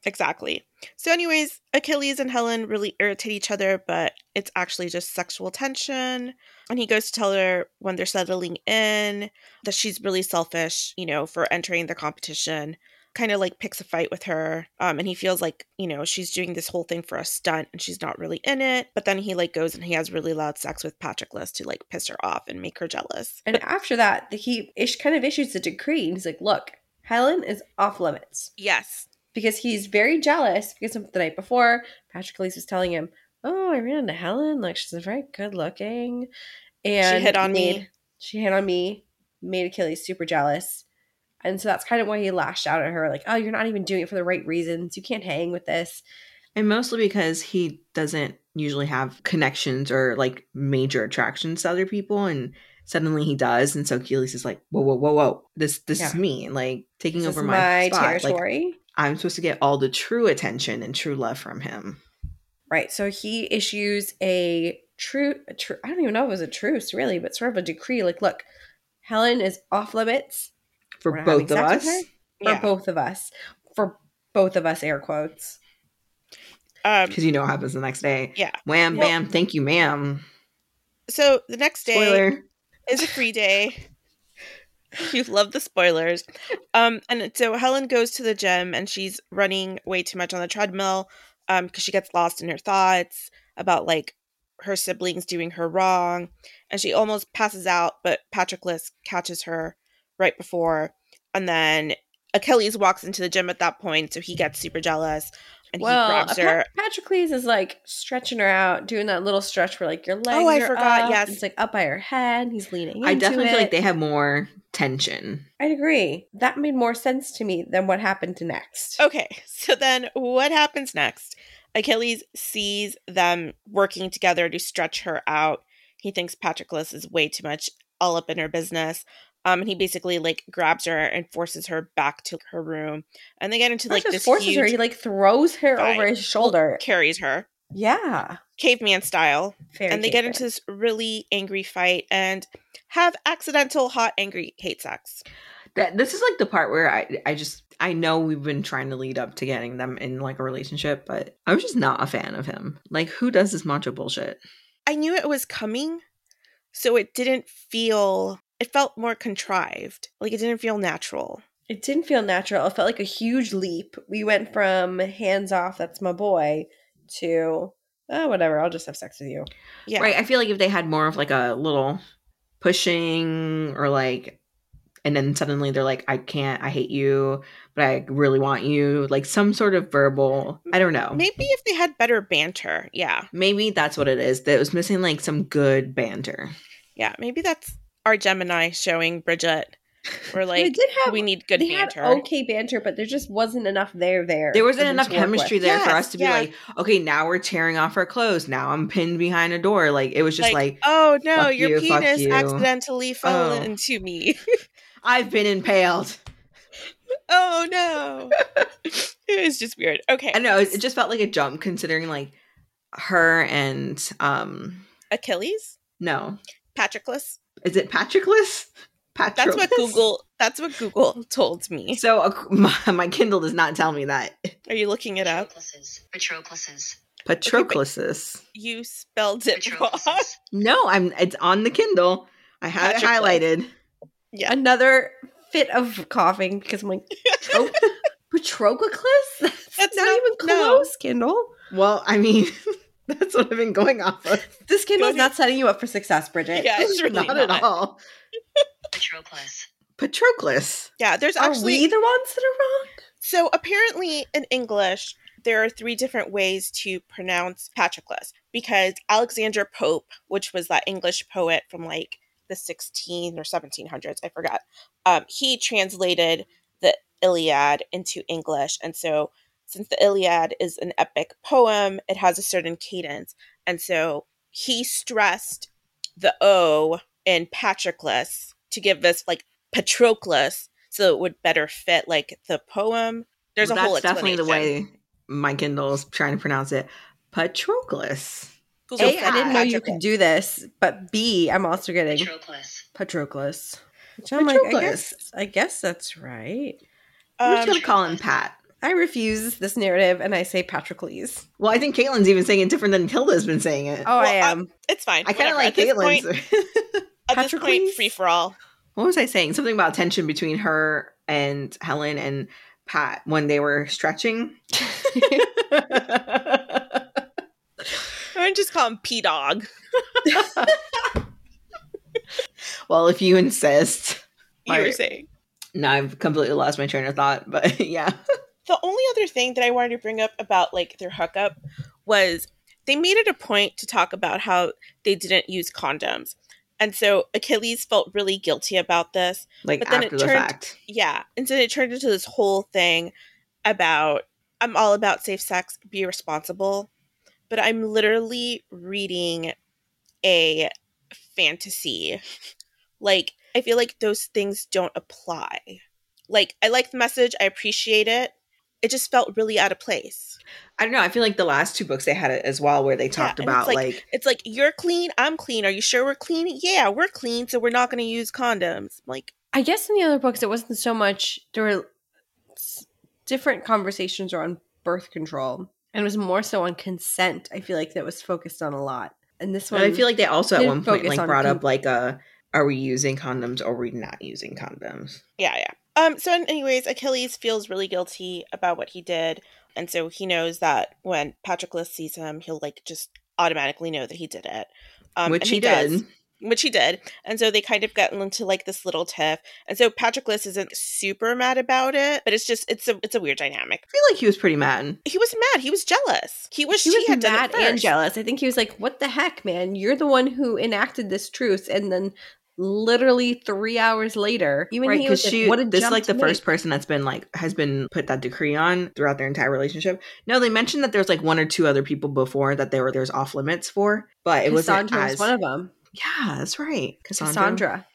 Exactly. So anyways, Achilles and Helen really irritate each other, but it's actually just sexual tension. And he goes to tell her when they're settling in that she's really selfish, you know, for entering the competition. Kind of like picks a fight with her, um and he feels like, you know, she's doing this whole thing for a stunt and she's not really in it, but then he like goes and he has really loud sex with Patroclus to like piss her off and make her jealous. And but- after that he ish kind of issues a decree, and he's like, look, Helen is off limits. Yes, because he's very jealous, because the night before Patroclus was telling him, oh, I ran into Helen, like she's very good looking and she hit on made, me she hit on me made Achilles super jealous. And so that's kind of why he lashed out at her, like, oh, you're not even doing it for the right reasons. You can't hang with this. And mostly because he doesn't usually have connections or, like, major attractions to other people. And suddenly he does. And so Achilles is like, whoa, whoa, whoa, whoa. This this yeah. is me. Like, taking this over is my, my spot. Territory. Like, I'm supposed to get all the true attention and true love from him. Right. So he issues a true, a tr- I don't even know if it was a truce, really, but sort of a decree. Like, look, Helen is off limits. For both of us? For yeah. both of us. For both of us, air quotes. Because um, you know what happens the next day. Yeah. Wham, well, bam, thank you, ma'am. So the next day Spoiler. is a free day. You love the spoilers. Um, and so Helen goes to the gym and she's running way too much on the treadmill because um, she gets lost in her thoughts about like her siblings doing her wrong. And she almost passes out, but Patroclus catches her right before, and then Achilles walks into the gym at that point, so he gets super jealous and well, he grabs her. Patroclus is like stretching her out, doing that little stretch where like your legs oh, I are forgot. Up. Yes, it's like up by her head. He's leaning. I into definitely it. feel like they have more tension. I'd agree. That made more sense to me than what happened next. Okay, so then what happens next? Achilles sees them working together to stretch her out. He thinks Patroclus is way too much all up in her business. Um, and he basically, like, grabs her and forces her back to her room. And they get into, like, this forces huge... forces her. He, like, throws her guy. over his shoulder. Carries her. Yeah. Caveman style. Fair and they caveman. get into this really angry fight and have accidental hot, angry hate sex. That, this is, like, the part where I, I just... I know we've been trying to lead up to getting them in, like, a relationship, but I was just not a fan of him. Like, who does this macho bullshit? I knew it was coming, so it didn't feel... It felt more contrived. Like, it didn't feel natural. It didn't feel natural. It felt like a huge leap. We went from hands off, that's my boy, to, oh, whatever, I'll just have sex with you. Yeah. Right. I feel like if they had more of, like, a little pushing or, like, and then suddenly they're like, I can't, I hate you, but I really want you. Like, some sort of verbal, I don't know. Maybe if they had better banter. Yeah. Maybe that's what it is. That it was missing, like, some good banter. Yeah. Maybe that's. Our Gemini showing Bridget. We're like, did have, we need good they banter. Had okay banter, but there just wasn't enough there there. There wasn't enough chemistry there yes, for us to yes. be like, okay, now we're tearing off our clothes. Now I'm pinned behind a door. Like, it was just like, like oh no, your you, penis you. accidentally fell oh. into me. I've been impaled. Oh no. It was just weird. Okay. I know. It just felt like a jump considering like her and um Achilles? No. Patroclus? Is it Patroclus? Patroclus? That's what Google. That's what Google told me. So uh, my, my Kindle does not tell me that. Are you looking it up? Patrocluses. Patrocluses. Patroclus. Okay, you spelled it wrong. No, I'm. It's on the Kindle. I had it highlighted. Yeah. Another fit of coughing because I'm like, oh, Patroclus? That's, that's not, not even close, no. Kindle. Well, I mean, that's what I've been going off of. This Kindle is not setting you up for success, Bridget. Yeah, it's really not, not at all. Patroclus. Patroclus. Yeah, there's actually. Are we the ones that are wrong? So apparently in English, there are three different ways to pronounce Patroclus because Alexander Pope, which was that English poet from like the sixteen or seventeen hundreds, I forgot, um, he translated the Iliad into English. And so since the Iliad is an epic poem, it has a certain cadence. And so he stressed the O in Patroclus to give this like Patroclus, so it would better fit like the poem. There's well, a whole explanation. That's definitely the way my Kindle's trying to pronounce it. Patroclus. So A, I didn't know you could do this, but B, I'm also getting Patroclus. Patroclus. Which I'm Patroclus. Like, I guess, I guess that's right. Um, We're just going to call him Pat. I refuse this narrative, and I say Patrocles. Well, I think Caitlin's even saying it different than Hilda's been saying it. Oh, well, I am. Um, it's fine. I kind of like Caitlin's. At this point, free for all. What was I saying? Something about tension between her and Helen and Pat when they were stretching. I just call him P-Dog. Well, if you insist. You were saying. No, I've completely lost my train of thought, but yeah. The only other thing that I wanted to bring up about like their hookup was they made it a point to talk about how they didn't use condoms. And so Achilles felt really guilty about this. Like but then after it turned, the fact. Yeah. And so it turned into this whole thing about, I'm all about safe sex, be responsible. But I'm literally reading a fantasy. Like, I feel like those things don't apply. Like, I like the message. I appreciate it. It just felt really out of place. I don't know. I feel like the last two books they had it as well where they talked yeah, about it's like, like... It's like, you're clean, I'm clean. Are you sure we're clean? Yeah, we're clean, so we're not going to use condoms. Like, I guess in the other books, it wasn't so much... There were different conversations around birth control. And it was more so on consent. I feel like that was focused on a lot. And this one... But I feel like they also at one point like brought con- up like, a, are we using condoms or are we not using condoms? Yeah, yeah. Um, so anyways, Achilles feels really guilty about what he did. And so he knows that when Patroclus sees him, he'll like just automatically know that he did it. Um, which he, he did. Does, which he did. And so they kind of got into like this little tiff. And so Patroclus isn't super mad about it, but it's just, it's a it's a weird dynamic. I feel like he was pretty mad. He was mad. He was jealous. He wished he, he was had mad done it first. And jealous. I think he was like, what the heck, man? You're the one who enacted this truce. And then... Literally three hours later, even right, he was she, like, what a this is like the make. First person that's been like has been put that decree on throughout their entire relationship. No, they mentioned that there's like one or two other people before that they were there's off limits for, but it wasn't as was one of them. Yeah, that's right, Cassandra. Cassandra.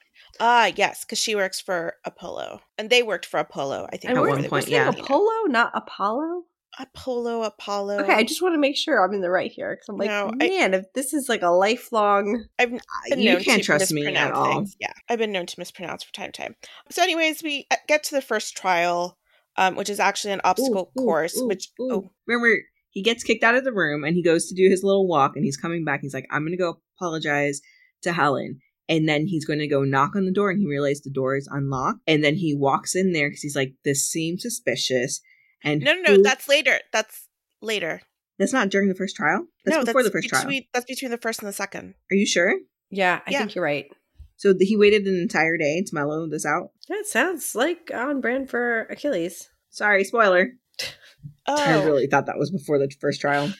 Ah, uh, yes, because she works for Apollo, and they worked for Apollo. I think at one point, yeah, Apollo, not Apollo. Apollo, Apollo. Okay, I just want to make sure I'm in the right here because I'm like, no, man, I, if this is like a lifelong, I've you can't trust me at all. Things. Yeah, I've been known to mispronounce from time to time. So, anyways, we get to the first trial, um, which is actually an obstacle ooh, course. Ooh, which ooh. Oh, remember, he gets kicked out of the room and he goes to do his little walk, and he's coming back. He's like, I'm going to go apologize to Helen. And then he's going to go knock on the door, and he realizes the door is unlocked. And then he walks in there because he's like, this seems suspicious. And no, no, no, that's later. That's later. That's not during the first trial? That's no, before that's the first between, trial. That's between the first and the second. Are you sure? Yeah, I yeah. think you're right. So he waited an entire day to mellow this out? That sounds like on brand for Achilles. Sorry, spoiler. Oh. I really thought that was before the first trial.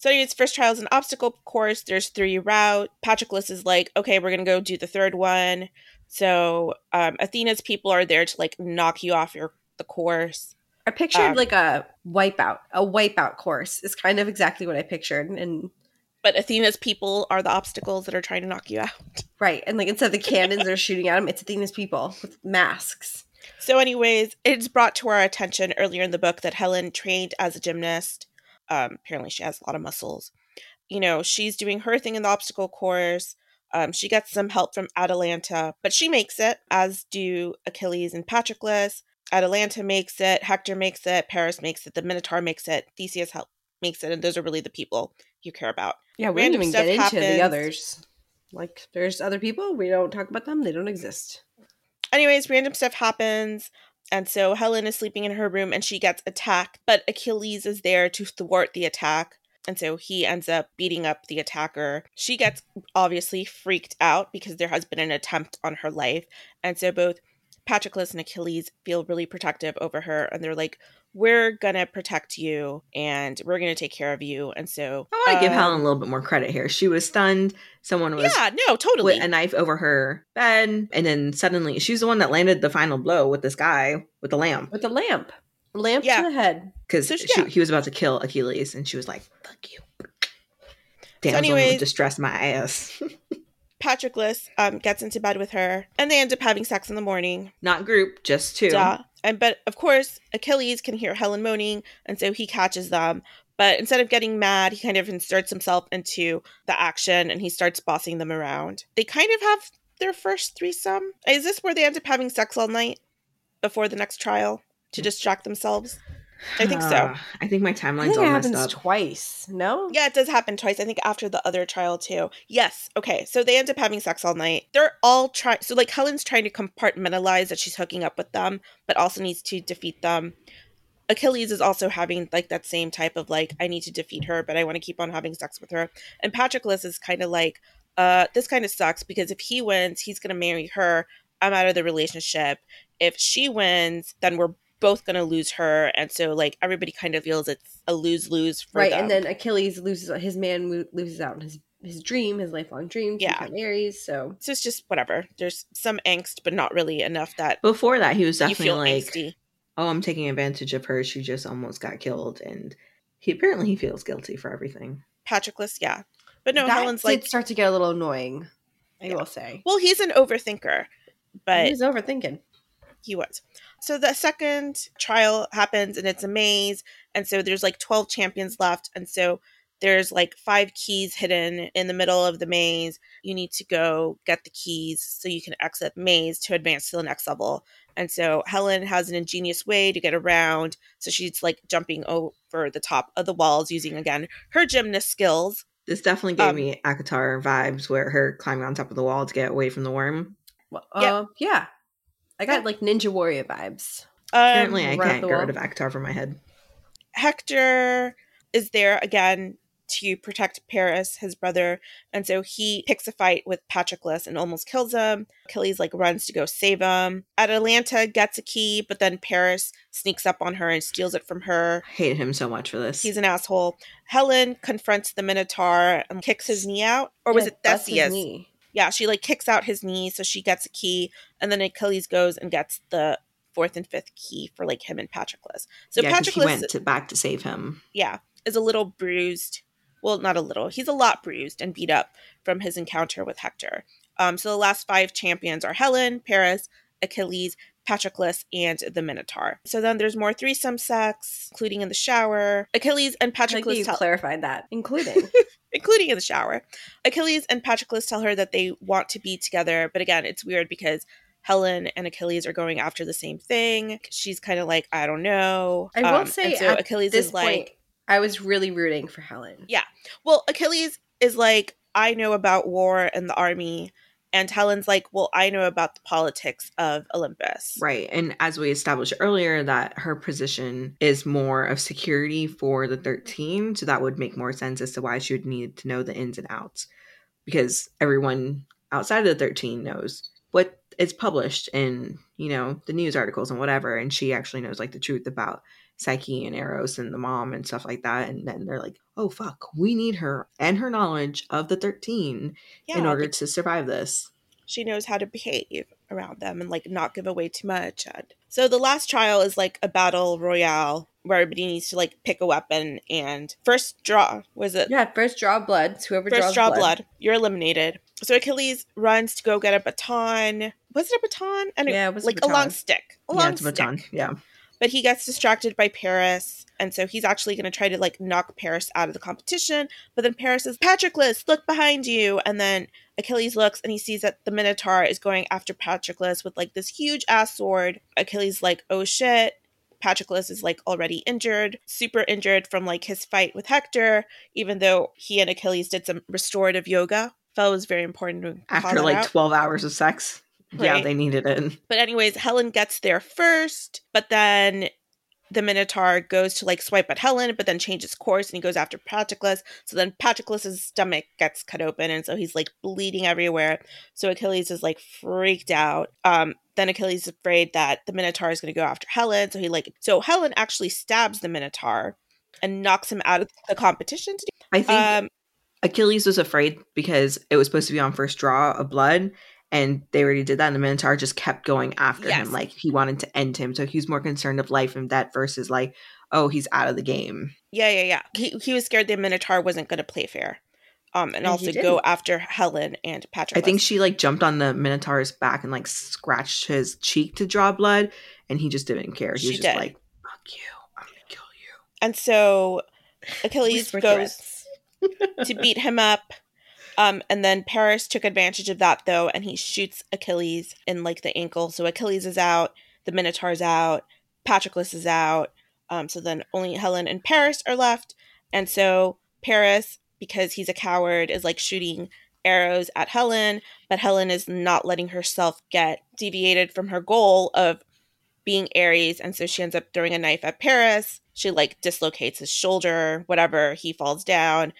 So his first trial is an obstacle course. There's three routes. Patroclus is like, okay, we're going to go do the third one. So um, Athena's people are there to like knock you off your the course. I pictured um, like a wipeout, a wipeout course is kind of exactly what I pictured. And but Athena's people are the obstacles that are trying to knock you out. Right. And like instead of the cannons that are shooting at them, it's Athena's people with masks. So anyways, it's brought to our attention earlier in the book that Helen trained as a gymnast. Um, apparently she has a lot of muscles. You know, she's doing her thing in the obstacle course. Um, she gets some help from Atalanta, but she makes it, as do Achilles and Patroclus. Atalanta makes it, Hector makes it, Paris makes it, the Minotaur makes it, Theseus help makes it, and those are really the people you care about. Yeah, we Random didn't even get into happens. the others. Like, there's other people, we don't talk about them, they don't exist. Anyways, random stuff happens, and so Helen is sleeping in her room and she gets attacked, but Achilles is there to thwart the attack, and so he ends up beating up the attacker. She gets obviously freaked out because there has been an attempt on her life, and so both Patroclus and Achilles feel really protective over her, and they're like, we're gonna protect you and we're gonna take care of you. And so I want to um, give Helen a little bit more credit here. She was stunned. Someone was yeah no totally with a knife over her bed, and then suddenly she's the one that landed the final blow with this guy with the lamp with the lamp lamp yeah. to the head, because so yeah. he was about to kill Achilles, and she was like, fuck you, damn, so anyways, would distress my ass. Patroclus um, gets into bed with her, and they end up having sex in the morning. Not group, just two. Duh. And but of course, Achilles can hear Helen moaning, and so he catches them. But instead of getting mad, he kind of inserts himself into the action, and he starts bossing them around. They kind of have their first threesome. Is this where they end up having sex all night before the next trial to distract themselves? I think so. Uh, I think my timeline's all messed up. It happens twice, no? Yeah, it does happen twice. I think after the other trial, too. Yes. Okay. So they end up having sex all night. They're all trying. So, like, Helen's trying to compartmentalize that she's hooking up with them, but also needs to defeat them. Achilles is also having, like, that same type of, like, I need to defeat her, but I want to keep on having sex with her. And Patroclus is kind of like, uh, this kind of sucks, because if he wins, he's going to marry her. I'm out of the relationship. If she wins, then we're both going to lose her, and so like everybody kind of feels it's a lose-lose for right, them. And then Achilles loses his man lo- loses out on his his dream, his lifelong dream, yeah, Ares. So. so it's just whatever. There's some angst, but not really enough that before that he was definitely like, angsty. "Oh, I'm taking advantage of her. She just almost got killed," and he apparently he feels guilty for everything. Patroclus, yeah, but no, that Helen's did like start to get a little annoying. I yeah. will say. Well, he's an overthinker, but he's overthinking. He was. So the second trial happens, and it's a maze. And so there's like twelve champions left. And so there's like five keys hidden in the middle of the maze. You need to go get the keys so you can exit the maze to advance to the next level. And so Helen has an ingenious way to get around. So she's like jumping over the top of the walls using, again, her gymnast skills. This definitely gave um, me ACOTAR vibes, where her climbing on top of the wall to get away from the worm. Well, uh, yeah. Yeah. I got, like, Ninja Warrior vibes. Um, Apparently, I can't get rid of Akhtar from my head. Hector is there, again, to protect Paris, his brother. And so he picks a fight with Patroclus and almost kills him. Achilles, like, runs to go save him. Atalanta gets a key, but then Paris sneaks up on her and steals it from her. I hate him so much for this. He's an asshole. Helen confronts the Minotaur and kicks his knee out. Or was yeah, it Theseus? Yeah, she like kicks out his knee, so she gets a key, and then Achilles goes and gets the fourth and fifth key for like him and Patroclus. So yeah, Patroclus he went to back to save him. Yeah, is a little bruised. Well, not a little. He's a lot bruised and beat up from his encounter with Hector. Um, so the last five champions are Helen, Paris, Achilles, Patroclus, and the Minotaur. So then there's more threesome sex, including in the shower. Achilles and Patroclus. You tell- clarified that, including, including in the shower. Achilles and Patroclus tell her that they want to be together, but again, it's weird because Helen and Achilles are going after the same thing. She's kind of like, I don't know. I will um, say, so at Achilles this is point, like, I was really rooting for Helen. Yeah. Well, Achilles is like, I know about war and the army. And Helen's like, well, I know about the politics of Olympus. Right. And as we established earlier, that her position is more of security for the thirteen. So that would make more sense as to why she would need to know the ins and outs. Because everyone outside of the thirteen knows what is published in, you know, the news articles and whatever. And she actually knows, like, the truth about Psyche and Eros and the mom and stuff like that. And then they're like, oh, fuck, we need her and her knowledge of the thirteen yeah, in order to survive this. She knows how to behave around them and, like, not give away too much. And so the last trial is, like, a battle royale where everybody needs to, like, pick a weapon and first draw. Was it? Yeah, first draw blood. It's whoever first draws draw blood. blood. You're eliminated. So Achilles runs to go get a baton. Was it a baton? And yeah, it was like a, a long stick. A long yeah, it's a stick. baton. Yeah. But he gets distracted by Paris, and so he's actually going to try to, like, knock Paris out of the competition. But then Paris says, Patroclus, look behind you. And then Achilles looks, and he sees that the Minotaur is going after Patroclus with, like, this huge-ass sword. Achilles like, oh, shit. Patroclus is like already injured, super injured from like his fight with Hector, even though he and Achilles did some restorative yoga. Felt was very important to after like out. twelve hours of sex. Right. Yeah, they needed it. But anyways, Helen gets there first, but then the Minotaur goes to like swipe at Helen, but then changes course and he goes after Patroclus. So then Patroclus's stomach gets cut open, and so he's like bleeding everywhere. So Achilles is like freaked out. Um, then Achilles is afraid that the Minotaur is going to go after Helen. So he like so Helen actually stabs the Minotaur and knocks him out of the competition. I think um, Achilles was afraid because it was supposed to be on first draw of blood. And they already did that, and the Minotaur just kept going after yes. him. Like, he wanted to end him. So he was more concerned of life and death versus, like, oh, he's out of the game. Yeah, yeah, yeah. He he was scared the Minotaur wasn't going to play fair. Um, and, and also go after Helen and Patrick. I think she, like, jumped on the Minotaur's back and, like, scratched his cheek to draw blood. And he just didn't care. He she was just did. like, fuck you. I'm going to kill you. And so Achilles goes to beat him up. Um, and then Paris took advantage of that, though, and he shoots Achilles in, like, the ankle. So Achilles is out, the Minotaur's out, Patroclus is out. Um, so then only Helen and Paris are left. And so Paris, because he's a coward, is, like, shooting arrows at Helen. But Helen is not letting herself get deviated from her goal of being Ares. And so she ends up throwing a knife at Paris. She, like, dislocates his shoulder, whatever. He falls down.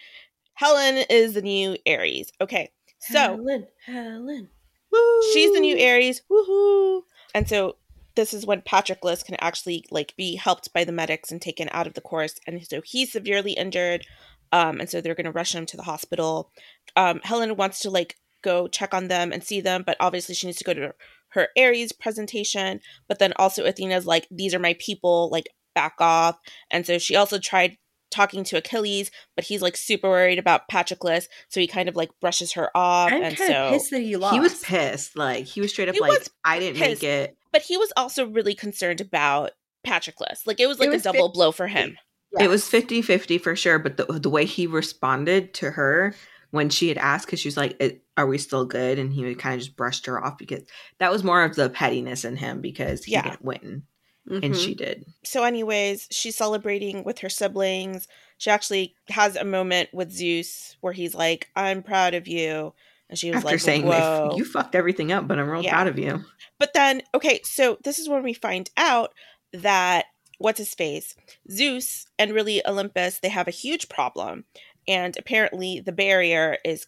Helen is the new Ares. Okay, so Helen, Helen, woo. She's the new Ares. Woohoo! And so this is when Patroclus can actually like be helped by the medics and taken out of the course. And so he's severely injured, um, and so they're going to rush him to the hospital. Um, Helen wants to like go check on them and see them, but obviously she needs to go to her Ares presentation. But then also Athena's like, "These are my people. Like, back off." And so she also tried talking to Achilles, but he's like super worried about Patroclus, so he kind of like brushes her off. I'm and kind so of pissed that he lost. He was pissed, like he was straight up he like I didn't pissed, make it. But he was also really concerned about Patroclus. Like it was like it was a double fifty blow for him. Yeah. It was fifty-fifty for sure, but the the way he responded to her when she had asked, because she was like, "Are we still good?" and he kind of just brushed her off because that was more of the pettiness in him because he yeah. didn't win. Mm-hmm. And she did. So anyways, she's celebrating with her siblings. She actually has a moment with Zeus where he's like, "I'm proud of you." And she was After like, saying, "Whoa, you fucked everything up, but I'm real yeah. proud of you." But then, okay, so this is when we find out that, what's his face? Zeus and really Olympus, they have a huge problem. And apparently the barrier is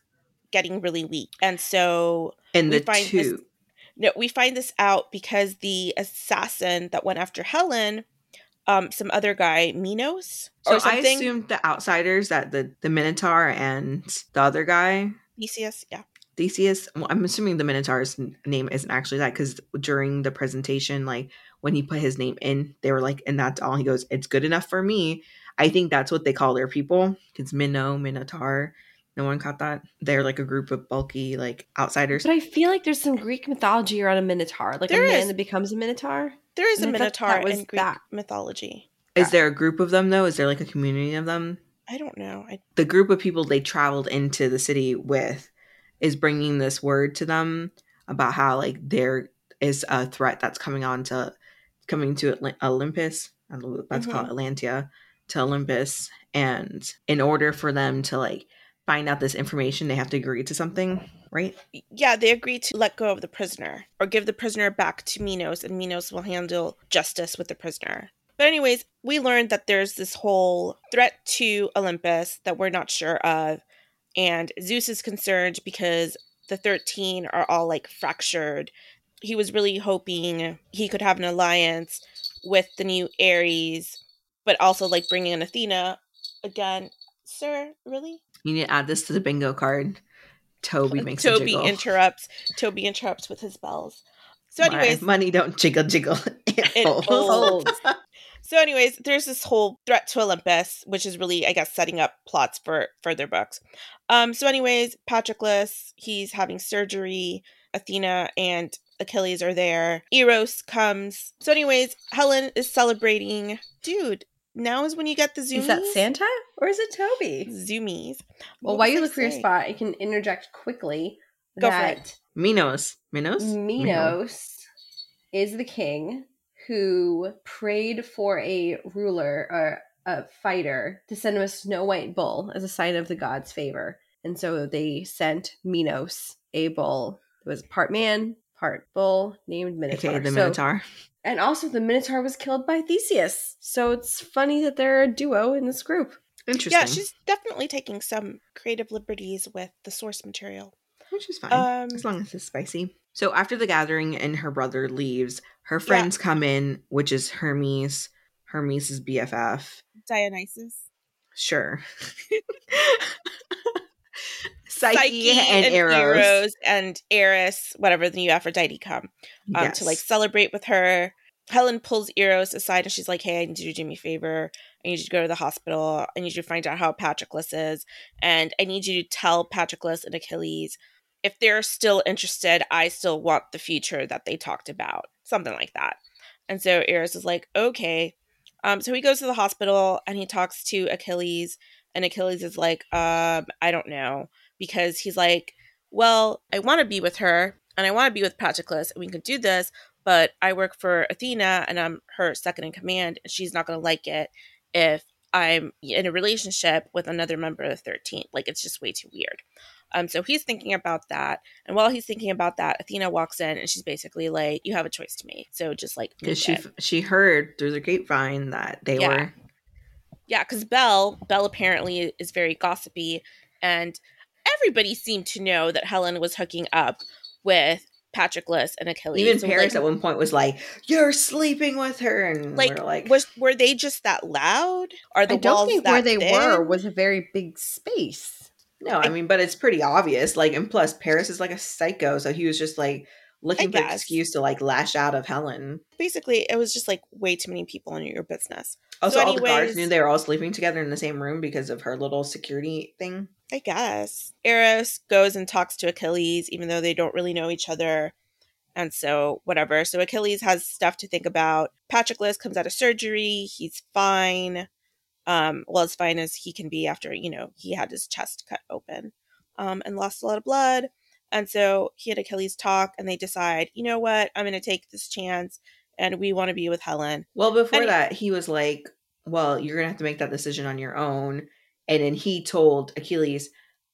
getting really weak. And so and the find two. This- No, we find this out because the assassin that went after Helen, um, some other guy, Minos, or so something. I assumed the outsiders, that the, the Minotaur and the other guy. Theseus, yeah. Theseus. Well, I'm assuming the Minotaur's name isn't actually that because during the presentation, like when he put his name in, they were like, and that's all. He goes, "It's good enough for me." I think that's what they call their people. It's Minnow, Minotaur. No one caught that. They're like a group of bulky, like outsiders. But I feel like there's some Greek mythology around a Minotaur, like there a man is. that becomes a Minotaur. There is and a Minotaur in Greek that. mythology. Is yeah. there a group of them though? Is there like a community of them? I don't know. I... The group of people they traveled into the city with is bringing this word to them about how like there is a threat that's coming on to coming to Olympus. I don't know what that's mm-hmm. called, Atlantia to Olympus, and in order for them to like find out this information, they have to agree to something, right? Yeah, they agree to let go of the prisoner or give the prisoner back to Minos, and Minos will handle justice with the prisoner. But anyways, we learned that there's this whole threat to Olympus that we're not sure of, and Zeus is concerned because the thirteen are all like fractured. He was really hoping he could have an alliance with the new Ares, but also like bringing in Athena again. Sir, really? You need to add this to the bingo card. Toby makes Toby a jiggle. interrupts. Toby interrupts with his bells. So anyways. My money don't jiggle jiggle. It, it holds. holds. So anyways, there's this whole threat to Olympus, which is really, I guess, setting up plots for further books. Um, so anyways, Patroclus, he's having surgery. Athena and Achilles are there. Eros comes. So anyways, Helen is celebrating. Dude. Now is when you get the zoomies. Is that Santa or is it Toby? Zoomies. Well, what while you I look for your spot, I can interject quickly. Go that for it. Minos. Minos? Minos. Minos is the king who prayed for a ruler or a fighter to send him a snow white bull as a sign of the gods' favor. And so they sent Minos a bull. It was part man, part bull, named Minotaur. Okay, the Minotaur. So, and also the Minotaur was killed by Theseus. So it's funny that they're a duo in this group. Interesting. Yeah, she's definitely taking some creative liberties with the source material. Which is fine, um, as long as it's spicy. So after the gathering and her brother leaves, her friends yeah. come in, which is Hermes, Hermes' B F F. Dionysus. Sure. Psyche, Psyche and, and Eros. Eros and Eris, whatever the new Aphrodite come um, yes. to like celebrate with her. Helen pulls Eros aside and she's like, hey, I need you to do me a favor. I need you to go to the hospital. I need you to find out how Patroclus is. And I need you to tell Patroclus and Achilles, if they're still interested, I still want the future that they talked about. Something like that. And so Eros is like, okay. Um, so he goes to the hospital and he talks to Achilles. And Achilles is like, um, I don't know. Because he's like, well, I want to be with her. And I want to be with Patroclus. And we can do this. But I work for Athena. And I'm her second in command. And she's not going to like it if I'm in a relationship with another member of the thirteenth. Like, it's just way too weird. Um, so he's thinking about that. And while he's thinking about that, Athena walks in and she's basically like, you have a choice to make. So just like, because she it. she heard through the grapevine that they yeah. were. Yeah, because Belle, Belle apparently is very gossipy. And everybody seemed to know that Helen was hooking up with Patroclus and Achilles. Even Paris like, at one point was like, you're sleeping with her. And like, we're like was, were they just that loud? Are the I don't walls think that where they thin? Were was a very big space. No, I, I mean, but it's pretty obvious. Like, and plus Paris is like a psycho. So he was just like looking I for guess. an excuse to like lash out of Helen. Basically, it was just like way too many people in your business. Also, so all anyways, the guards knew they were all sleeping together in the same room because of her little security thing. I guess. Eros goes and talks to Achilles, even though they don't really know each other. And so, whatever. So Achilles has stuff to think about. Patroclus comes out of surgery. He's fine. Um, well, as fine as he can be after, you know, he had his chest cut open um, and lost a lot of blood. And so he and Achilles talk and they decide, you know what? I'm going to take this chance and we want to be with Helen. Well, before anyway. that, he was like, well, you're going to have to make that decision on your own. And then he told Achilles,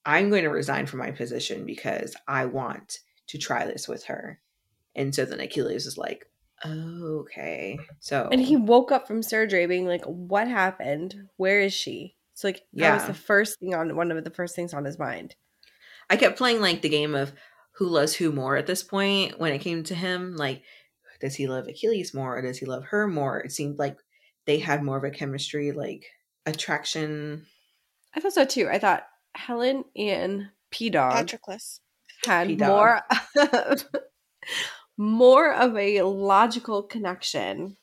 I'm going to resign from my position because I want to try this with her. And so then Achilles was like, oh, okay. So And he woke up from surgery being like, what happened? Where is she? So like yeah. that was the first thing on one of the first things on his mind. I kept playing like the game of who loves who more at this point when it came to him. Like, does he love Achilles more or does he love her more? It seemed like they had more of a chemistry, like attraction. I thought so too. I thought Helen and P-Dog Patroclus had P-Dog. more of, more of a logical connection.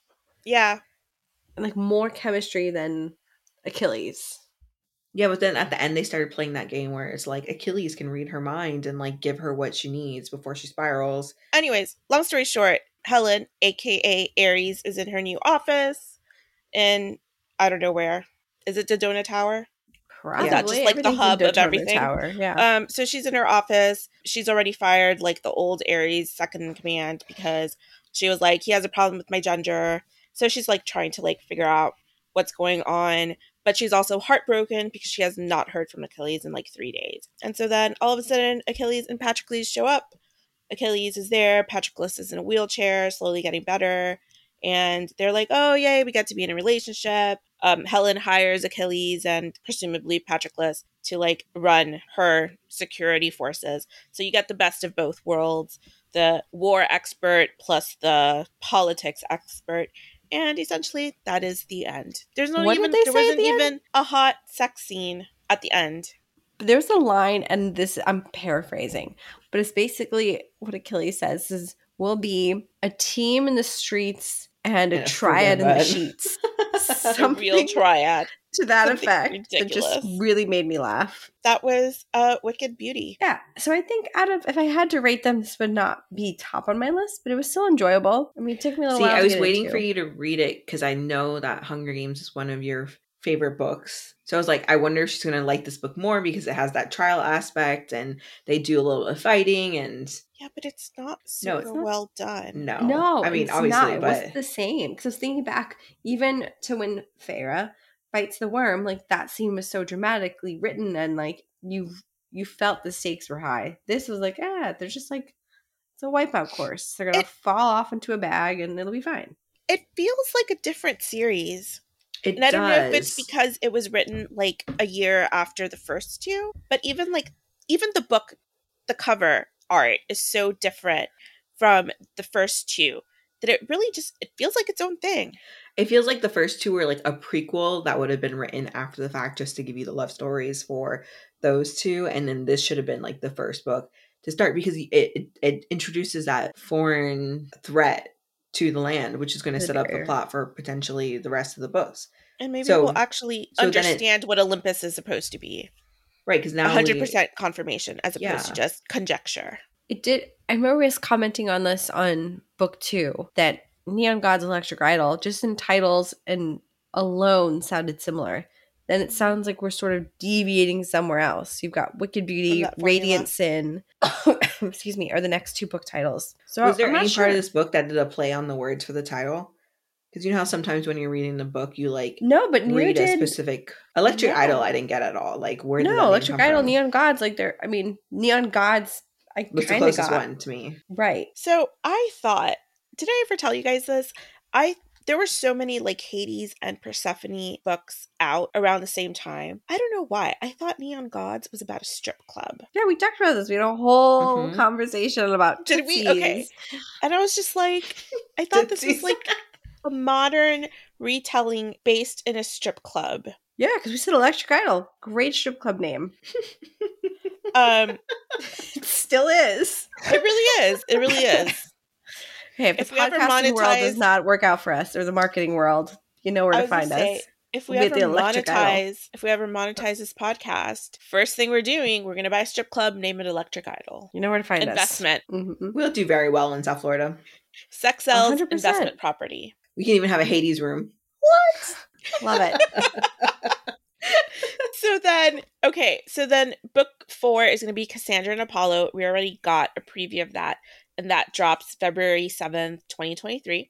Yeah. And like more chemistry than Achilles. Yeah, but then at the end they started playing that game where it's like Achilles can read her mind and like give her what she needs before she spirals. Anyways, long story short, Helen, aka Ares, is in her new office in I don't know where. Is it Dodona Tower? Probably. Not just like the hub of everything. Tower. Yeah. Um, so she's in her office. She's already fired like the old Ares second in command because she was like, he has a problem with my gender. So she's like trying to like figure out what's going on. But she's also heartbroken because she has not heard from Achilles in like three days. And so then all of a sudden Achilles and Patroclus show up. Achilles is there. Patroclus is in a wheelchair, slowly getting better. And they're like, oh, yay, we got to be in a relationship. Um, Helen hires Achilles and presumably Patroclus to, like, run her security forces. So you get the best of both worlds, the war expert plus the politics expert. And essentially, that is the end. There's not what even, did they there say wasn't at the even end? A hot sex scene at the end. There's a line, and this, I'm paraphrasing, but it's basically what Achilles says is, we'll be a team in the streets and a yeah, triad in the sheets. Some real triad. To that Something effect. Ridiculous. That just really made me laugh. That was uh, Wicked Beauty. Yeah. So I think out of, if I had to rate them, this would not be top on my list, but it was still enjoyable. I mean, it took me a little See, while. See, I was waiting for you to read it because I know that Hunger Games is one of your favorite books. So I was like, I wonder if she's going to like this book more because it has that trial aspect and they do a little bit of fighting and... Yeah, but it's not super no, it's not, well done. No. No, I mean, it's obviously, not. It but... wasn't the same. Because I was thinking back even to when Feyre bites the worm, like that scene was so dramatically written and like you you felt the stakes were high. This was like, ah, they're just like, it's a wipeout course. They're going to fall off into a bag and it'll be fine. It feels like a different series. It and I does. Don't know if it's because it was written like a year after the first two, but even like even the book, the cover art is so different from the first two that it really just it feels like its own thing. It feels like the first two were like a prequel that would have been written after the fact just to give you the love stories for those two, and then this should have been like the first book to start because it it, it introduces that foreign threat to the land, which is going to set up a plot for potentially the rest of the books. And maybe so, we'll actually so understand it, what Olympus is supposed to be. Right, because now one hundred percent we, confirmation as opposed yeah. to just conjecture. It did. I remember we was commenting on this on book two, that Neon Gods and Electric Idol, just in titles and alone, sounded similar. Then it sounds like we're sort of deviating somewhere else. You've got Wicked Beauty, Radiant Sin, excuse me, are the next two book titles. So was there I'm any sure. part of this book that did a play on the words for the title? Because you know how sometimes when you're reading the book, you like no, but read did, a specific Electric yeah. Idol. I didn't get at all. Like where no did that Electric Idol, from? Neon Gods. Like they're, I mean, Neon Gods. I was the closest got. one to me, right? So I thought, did I ever tell you guys this? I. There were so many like Hades and Persephone books out around the same time. I don't know why. I thought Neon Gods was about a strip club. Yeah, we talked about this. We had a whole mm-hmm. conversation about Did tootsies. we? Okay. And I was just like, I thought this was like a modern retelling based in a strip club. Yeah, because we said Electric Idol. Great strip club name. um, It still is. It really is. It really is. Hey, if, if the podcasting world does not work out for us, or the marketing world, you know where to find say, us. If we, we ever monetize, if we ever monetize this podcast, first thing we're doing, we're going to buy a strip club, name it Electric Idol. You know where to find investment. us. Investment. Mm-hmm. We'll do very well in South Florida. Sex sells, one hundred percent investment property. We can even have a Hades room. What? Love it. So then, okay, so then book four is going to be Cassandra and Apollo. We already got a preview of that. And that drops February seventh, twenty twenty-three.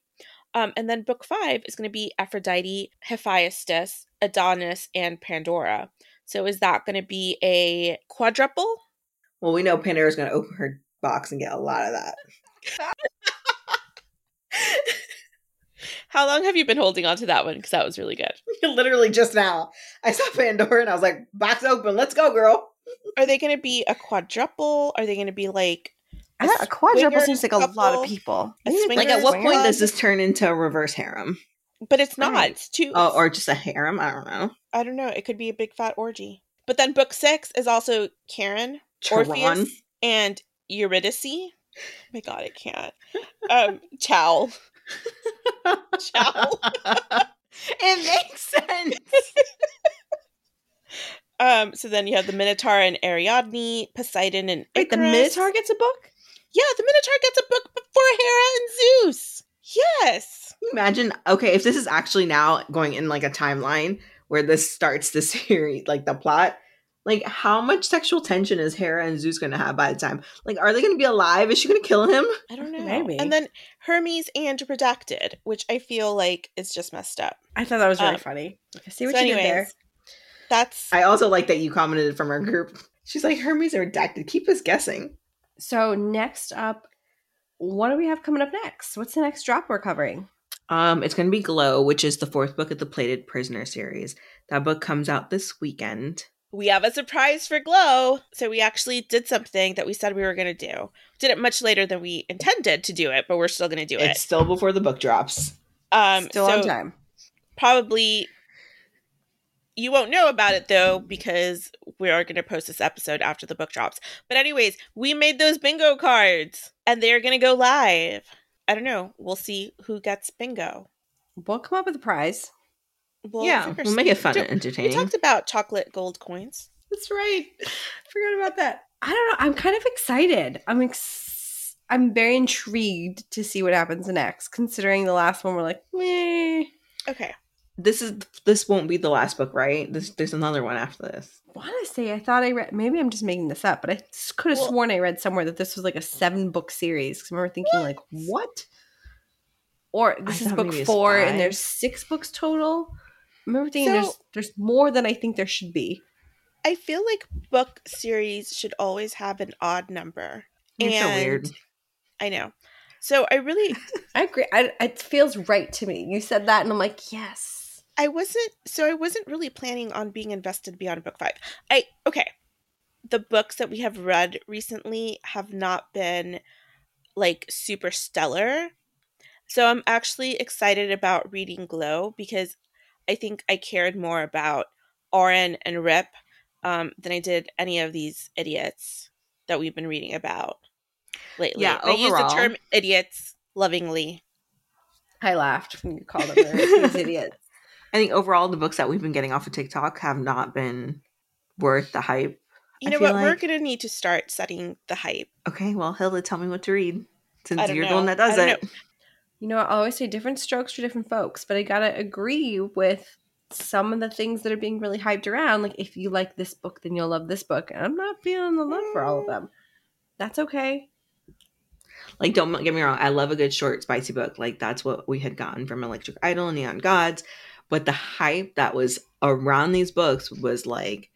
Um, and then book five is going to be Aphrodite, Hephaestus, Adonis, and Pandora. So is that going to be a quadruple? Well, we know Pandora's going to open her box and get a lot of that. How long have you been holding on to that one? Because that was really good. Literally just now. I saw Pandora and I was like, box open. Let's go, girl. Are they going to be a quadruple? Are they going to be like... A, a quadruple seems like a couple, lot of people. Like, at what point does this turn into a reverse harem? But it's not. Right. It's two. Oh, or just a harem. I don't know. I don't know. It could be a big fat orgy. But then book six is also Charon, Charon. Orpheus, and Eurydice. Oh my God, I can't. Um, Chow. Chow. It makes sense. um. So then you have the Minotaur and Ariadne, Poseidon and Icarus. Wait, the Minotaur gets a book? Yeah, the Minotaur gets a book before Hera and Zeus. Yes. Can you imagine? Okay, if this is actually now going in like a timeline where this starts the series, like the plot, like how much sexual tension is Hera and Zeus going to have by the time? Like, are they going to be alive? Is she going to kill him? I don't know. Maybe. And then Hermes and Redacted, which I feel like is just messed up. I thought that was really um, funny. I see what so you anyways, did there. That's. I also like that you commented from our group. She's like, Hermes and Redacted. Keep us guessing. So next up, what do we have coming up next? What's the next drop we're covering? Um, it's going to be Glow, which is the fourth book of the Plated Prisoner series. That book comes out this weekend. We have a surprise for Glow. So we actually did something that we said we were going to do. Did it much later than we intended to do it, but we're still going to do it. It's still before the book drops. Um, still so on time. Probably you won't know about it, though, because we are going to post this episode after the book drops. But anyways, we made those bingo cards, and they're going to go live. I don't know. We'll see who gets bingo. We'll come up with a prize. We'll yeah, we'll something. make it fun and entertaining. We talked about chocolate gold coins. That's right. I forgot about that. I don't know. I'm kind of excited. I'm ex- I'm very intrigued to see what happens next, considering the last one we're like, meh. Okay. This is this won't be the last book, right? This there's another one after this. Honestly, I thought I read. Maybe I'm just making this up, but I could have well, sworn I read somewhere that this was like a seven book series. Because I remember thinking, what? like, what? Or this I is book four, and there's six books total. I remember thinking so, there's there's more than I think there should be. I feel like book series should always have an odd number. It's so weird. I know. So I really, I agree. I, it feels right to me. You said that, and I'm like, yes. I wasn't. So I wasn't really planning on being invested beyond book five. I okay. The books that we have read recently have not been like super stellar. So I'm actually excited about reading Glow because I think I cared more about Oren and Rip um, than I did any of these idiots that we've been reading about lately. Yeah, I use the term idiots lovingly. I laughed when you called them these idiots. I think overall the books that we've been getting off of TikTok have not been worth the hype. You know what? Like. We're going to need to start setting the hype. Okay, well, Hilda, tell me what to read since you're know. the one that does it. Know. You know, I always say different strokes for different folks, but I got to agree with some of the things that are being really hyped around. Like, if you like this book, then you'll love this book. And I'm not feeling the love for all of them. That's okay. Like, don't get me wrong. I love a good short, spicy book. Like, that's what we had gotten from Electric Idol and Neon Gods. But the hype that was around these books was like,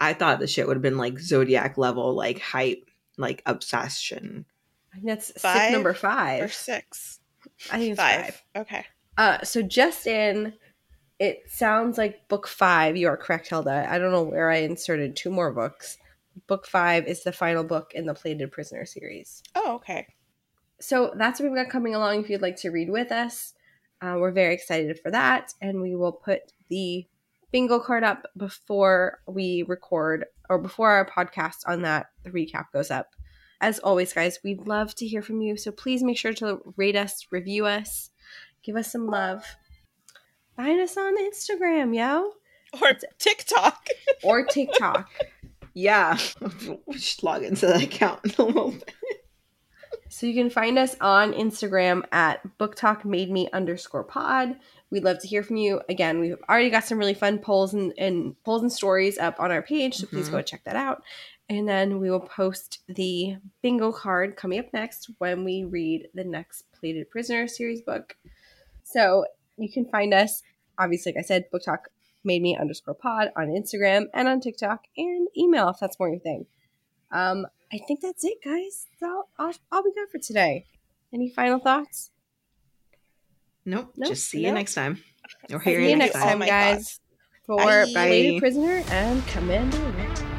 I thought the shit would have been like Zodiac level, like hype, like obsession. And that's five number five. Or six. I think it's five. five. Okay. Uh, so just in, it sounds like book five. You are correct, Hilda. I don't know where I inserted two more books. Book five is the final book in the Plated Prisoner series. Oh, okay. So that's what we've got coming along. If you'd like to read with us, uh, we're very excited for that, and we will put the bingo card up before we record or before our podcast on that. The recap goes up. As always, guys, we'd love to hear from you. So please make sure to rate us, review us, give us some love. Find us on Instagram, yo. Or TikTok. Or TikTok. Yeah. We should log into that account in a little bit. So you can find us on Instagram at booktalkmademe underscore pod. We'd love to hear from you. Again, we've already got some really fun polls and, and polls and stories up on our page. So mm-hmm. please go check that out. And then we will post the bingo card coming up next when we read the next Plated Prisoner series book. So you can find us, obviously, like I said, booktalkmademe underscore pod on Instagram and on TikTok and email if that's more your thing. Um, I think that's it, guys. I'll, I'll, I'll be good for today. Any final thoughts? Nope. nope. Just see nope. you next time. Or hear you next time, guys. For Plated Prisoner and Commander Rick.